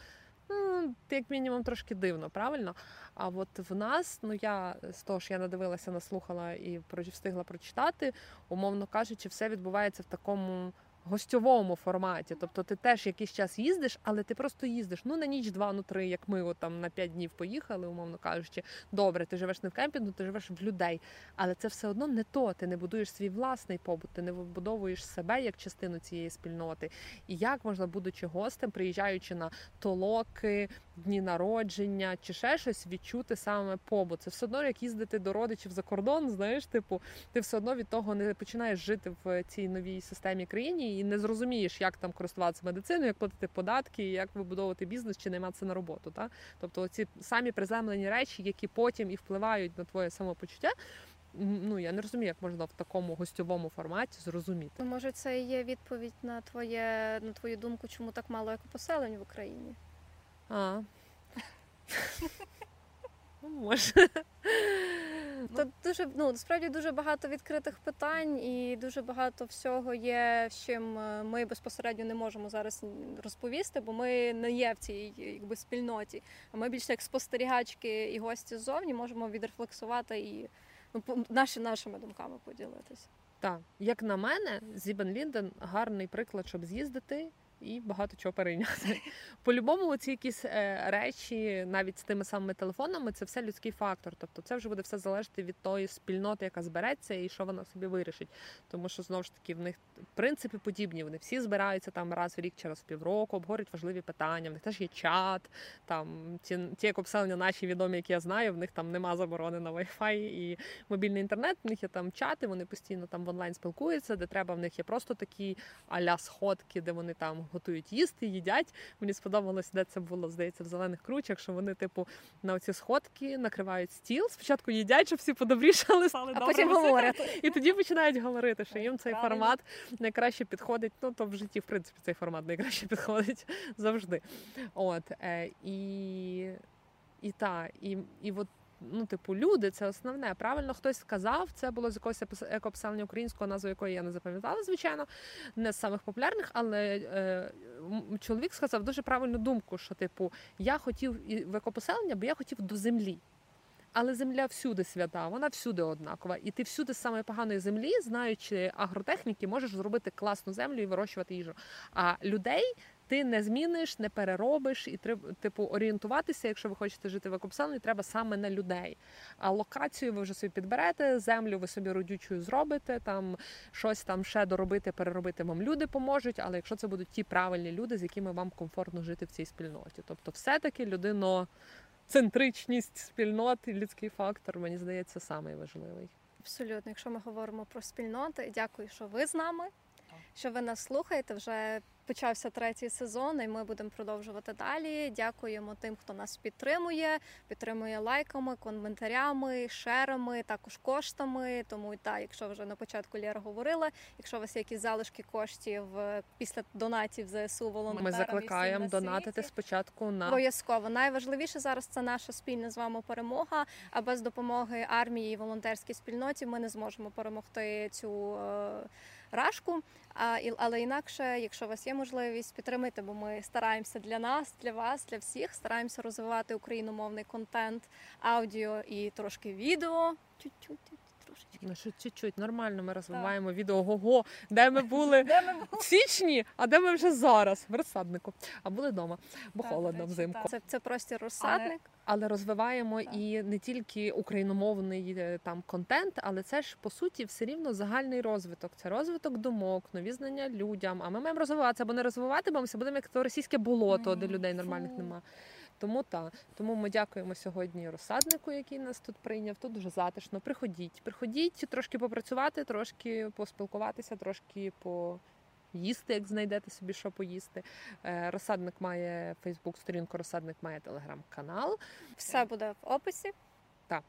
ну, як мінімум трошки дивно, правильно? А от в нас, ну я з того, що я надивилася, наслухала і встигла прочитати, умовно кажучи, все відбувається в такому гостьовому форматі. Тобто ти теж якийсь час їздиш, але ти просто їздиш. Ну, на ніч, два, ну три, як ми от, там на п'ять днів поїхали, умовно кажучи. Добре, ти живеш не в кемпінгу, ти живеш в людей. Але це все одно не то. Ти не будуєш свій власний побут, ти не вибудовуєш себе як частину цієї спільноти. І як можна, будучи гостем, приїжджаючи на толоки, дні народження чи ще щось, відчути саме побут? Це все одно, як їздити до родичів за кордон, знаєш, типу, ти все одно від того не починаєш жити в цій новій системі країні, і не зрозумієш, як там користуватися медициною, як платити податки, як вибудовувати бізнес чи найматися на роботу. Та? Тобто ці самі приземлені речі, які потім і впливають на твоє самопочуття, ну, я не розумію, як можна в такому гостьовому форматі зрозуміти. Може, це і є відповідь на твоє, на твою думку, чому так мало екопоселень в Україні? А, ну, може. Тут дуже, ну, справді дуже багато відкритих питань і дуже багато всього є, з чим ми безпосередньо не можемо зараз розповісти, бо ми не є в цій, якби, спільноті. А ми більше як спостерігачки і гості ззовні можемо відрефлексувати і, ну, наші, нашими думками поділитися. Так, як на мене, Sieben Linden – гарний приклад, щоб з'їздити і багато чого перейняти. По-любому ці якісь е, речі, навіть з тими самими телефонами, це все людський фактор. Тобто це вже буде все залежати від тої спільноти, яка збереться, і що вона собі вирішить. Тому що, знову ж таки, в них принципи подібні. Вони всі збираються там раз в рік чи раз в півроку, обговорюють важливі питання. В них теж є чат. Там, ті, ті екопоселення наші відомі, які я знаю, в них там нема заборони на Wi-Fi і мобільний інтернет. В них є там чати, вони постійно там в онлайн спілкуються, де треба. В них є просто такі а-ля сходки, де вони там готують їсти, їдять. Мені сподобалось, де це було, здається, в Зелених Кручах, що вони, типу, на оці сходки накривають стіл, спочатку їдять, щоб всі подобрішали, а потім говорять. І тоді починають говорити, що їм цей формат найкраще підходить. Ну, то в житті, в принципі, цей формат найкраще підходить завжди. От. І, і та, і, і от, ну, типу, люди, це основне. Правильно хтось сказав, це було з якогось екопоселення українського, назву якої я не запам'ятала, звичайно, не з самих популярних, але е, чоловік сказав дуже правильну думку, що, типу, я хотів і в екопоселення, бо я хотів до землі. Але земля всюди свята, вона всюди однакова. І ти всюди з самої поганої землі, знаючи агротехніки, можеш зробити класну землю і вирощувати їжу. А людей ти не зміниш, не переробиш, і типу орієнтуватися, якщо ви хочете жити в екопоселенні, треба саме на людей. А локацію ви вже собі підберете, землю ви собі родючою зробите, там щось там ще доробити, переробити вам люди поможуть, але якщо це будуть ті правильні люди, з якими вам комфортно жити в цій спільноті. Тобто все-таки людиноцентричність спільноти, людський фактор, мені здається, самий важливий. Абсолютно. Якщо ми говоримо про спільноти, дякую, що ви з нами, що ви нас слухаєте. Вже почався третій сезон, і ми будемо продовжувати далі. Дякуємо тим, хто нас підтримує. Підтримує лайками, коментарями, шерами, також коштами. Тому, та, якщо вже на початку Лєра говорила, якщо у вас є якісь залишки коштів після донатів зе-ес-у волонтерам, ми закликаємо донатити спочатку на... Обов'язково. Найважливіше зараз це наша спільна з вами перемога, а без допомоги армії і волонтерській спільноті ми не зможемо перемогти цю е- рашку. А, але інакше, якщо у вас є можливість, підтримайте, бо ми стараємося для нас, для вас, для всіх, стараємося розвивати україномовний контент, аудіо і трошки відео. Чуть-чуть, трошечки. Ну, що чуть-чуть, нормально ми розвиваємо так. Відео. Ого-го, де ми були в січні, а де ми вже зараз? В розсаднику. А були вдома, бо так, холодно речі, взимку. Це, це просто розсадник. Але... Але розвиваємо так. І не тільки україномовний там контент, але це ж, по суті, все рівно загальний розвиток. Це розвиток думок, нові знання людям. А ми маємо розвиватися, або не розвиватимемося, будемо як то російське болото, де людей нормальних нема. Тому так. Тому ми дякуємо сьогодні розсаднику, який нас тут прийняв. Тут дуже затишно. Приходіть, приходіть, трошки попрацювати, трошки поспілкуватися, трошки по... їсти, як знайдете собі, що поїсти. Розсадник має фейсбук-сторінку, розсадник має телеграм-канал. Все буде в описі. Так.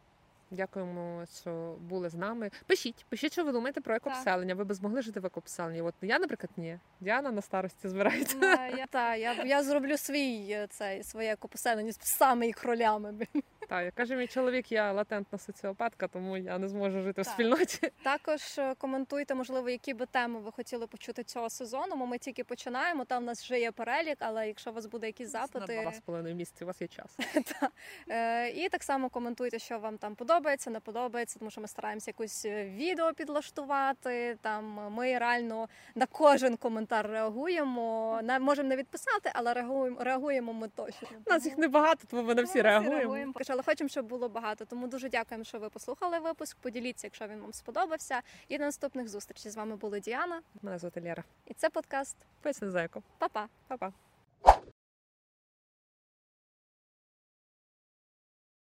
Дякуємо, що були з нами. Пишіть, пишіть, що ви думаєте про екопоселення. Ви б змогли жити в екопоселенні? От я, наприклад, ні. Діана на старості збирається. Я, та, я, я зроблю свій, цей, своє екопоселення з псами і кролями. Так, як каже мій чоловік, я латентна соціопатка, тому я не зможу жити так. в спільноті. Також коментуйте, можливо, які би теми ви хотіли почути цього сезону. Ми тільки починаємо, там в нас вже є перелік, але якщо у вас буде якісь запити... На два з половиною місяці, у вас є час. І так само коментуйте, що вам там подобається, не подобається, тому що ми стараємося якусь відео підлаштувати, там ми реально на кожен коментар реагуємо. Не, можемо не відписати, але реагуємо, реагуємо ми точно. У нас їх небагато, тому ми на всі реагуємо. Але хочемо, щоб було багато, тому дуже дякуємо, що ви послухали випуск. Поділіться, якщо він вам сподобався. І до наступних зустрічей. З вами була Діана. Мене звати Лєра. І це подкаст «Песня за еко». Па-па. Па-па.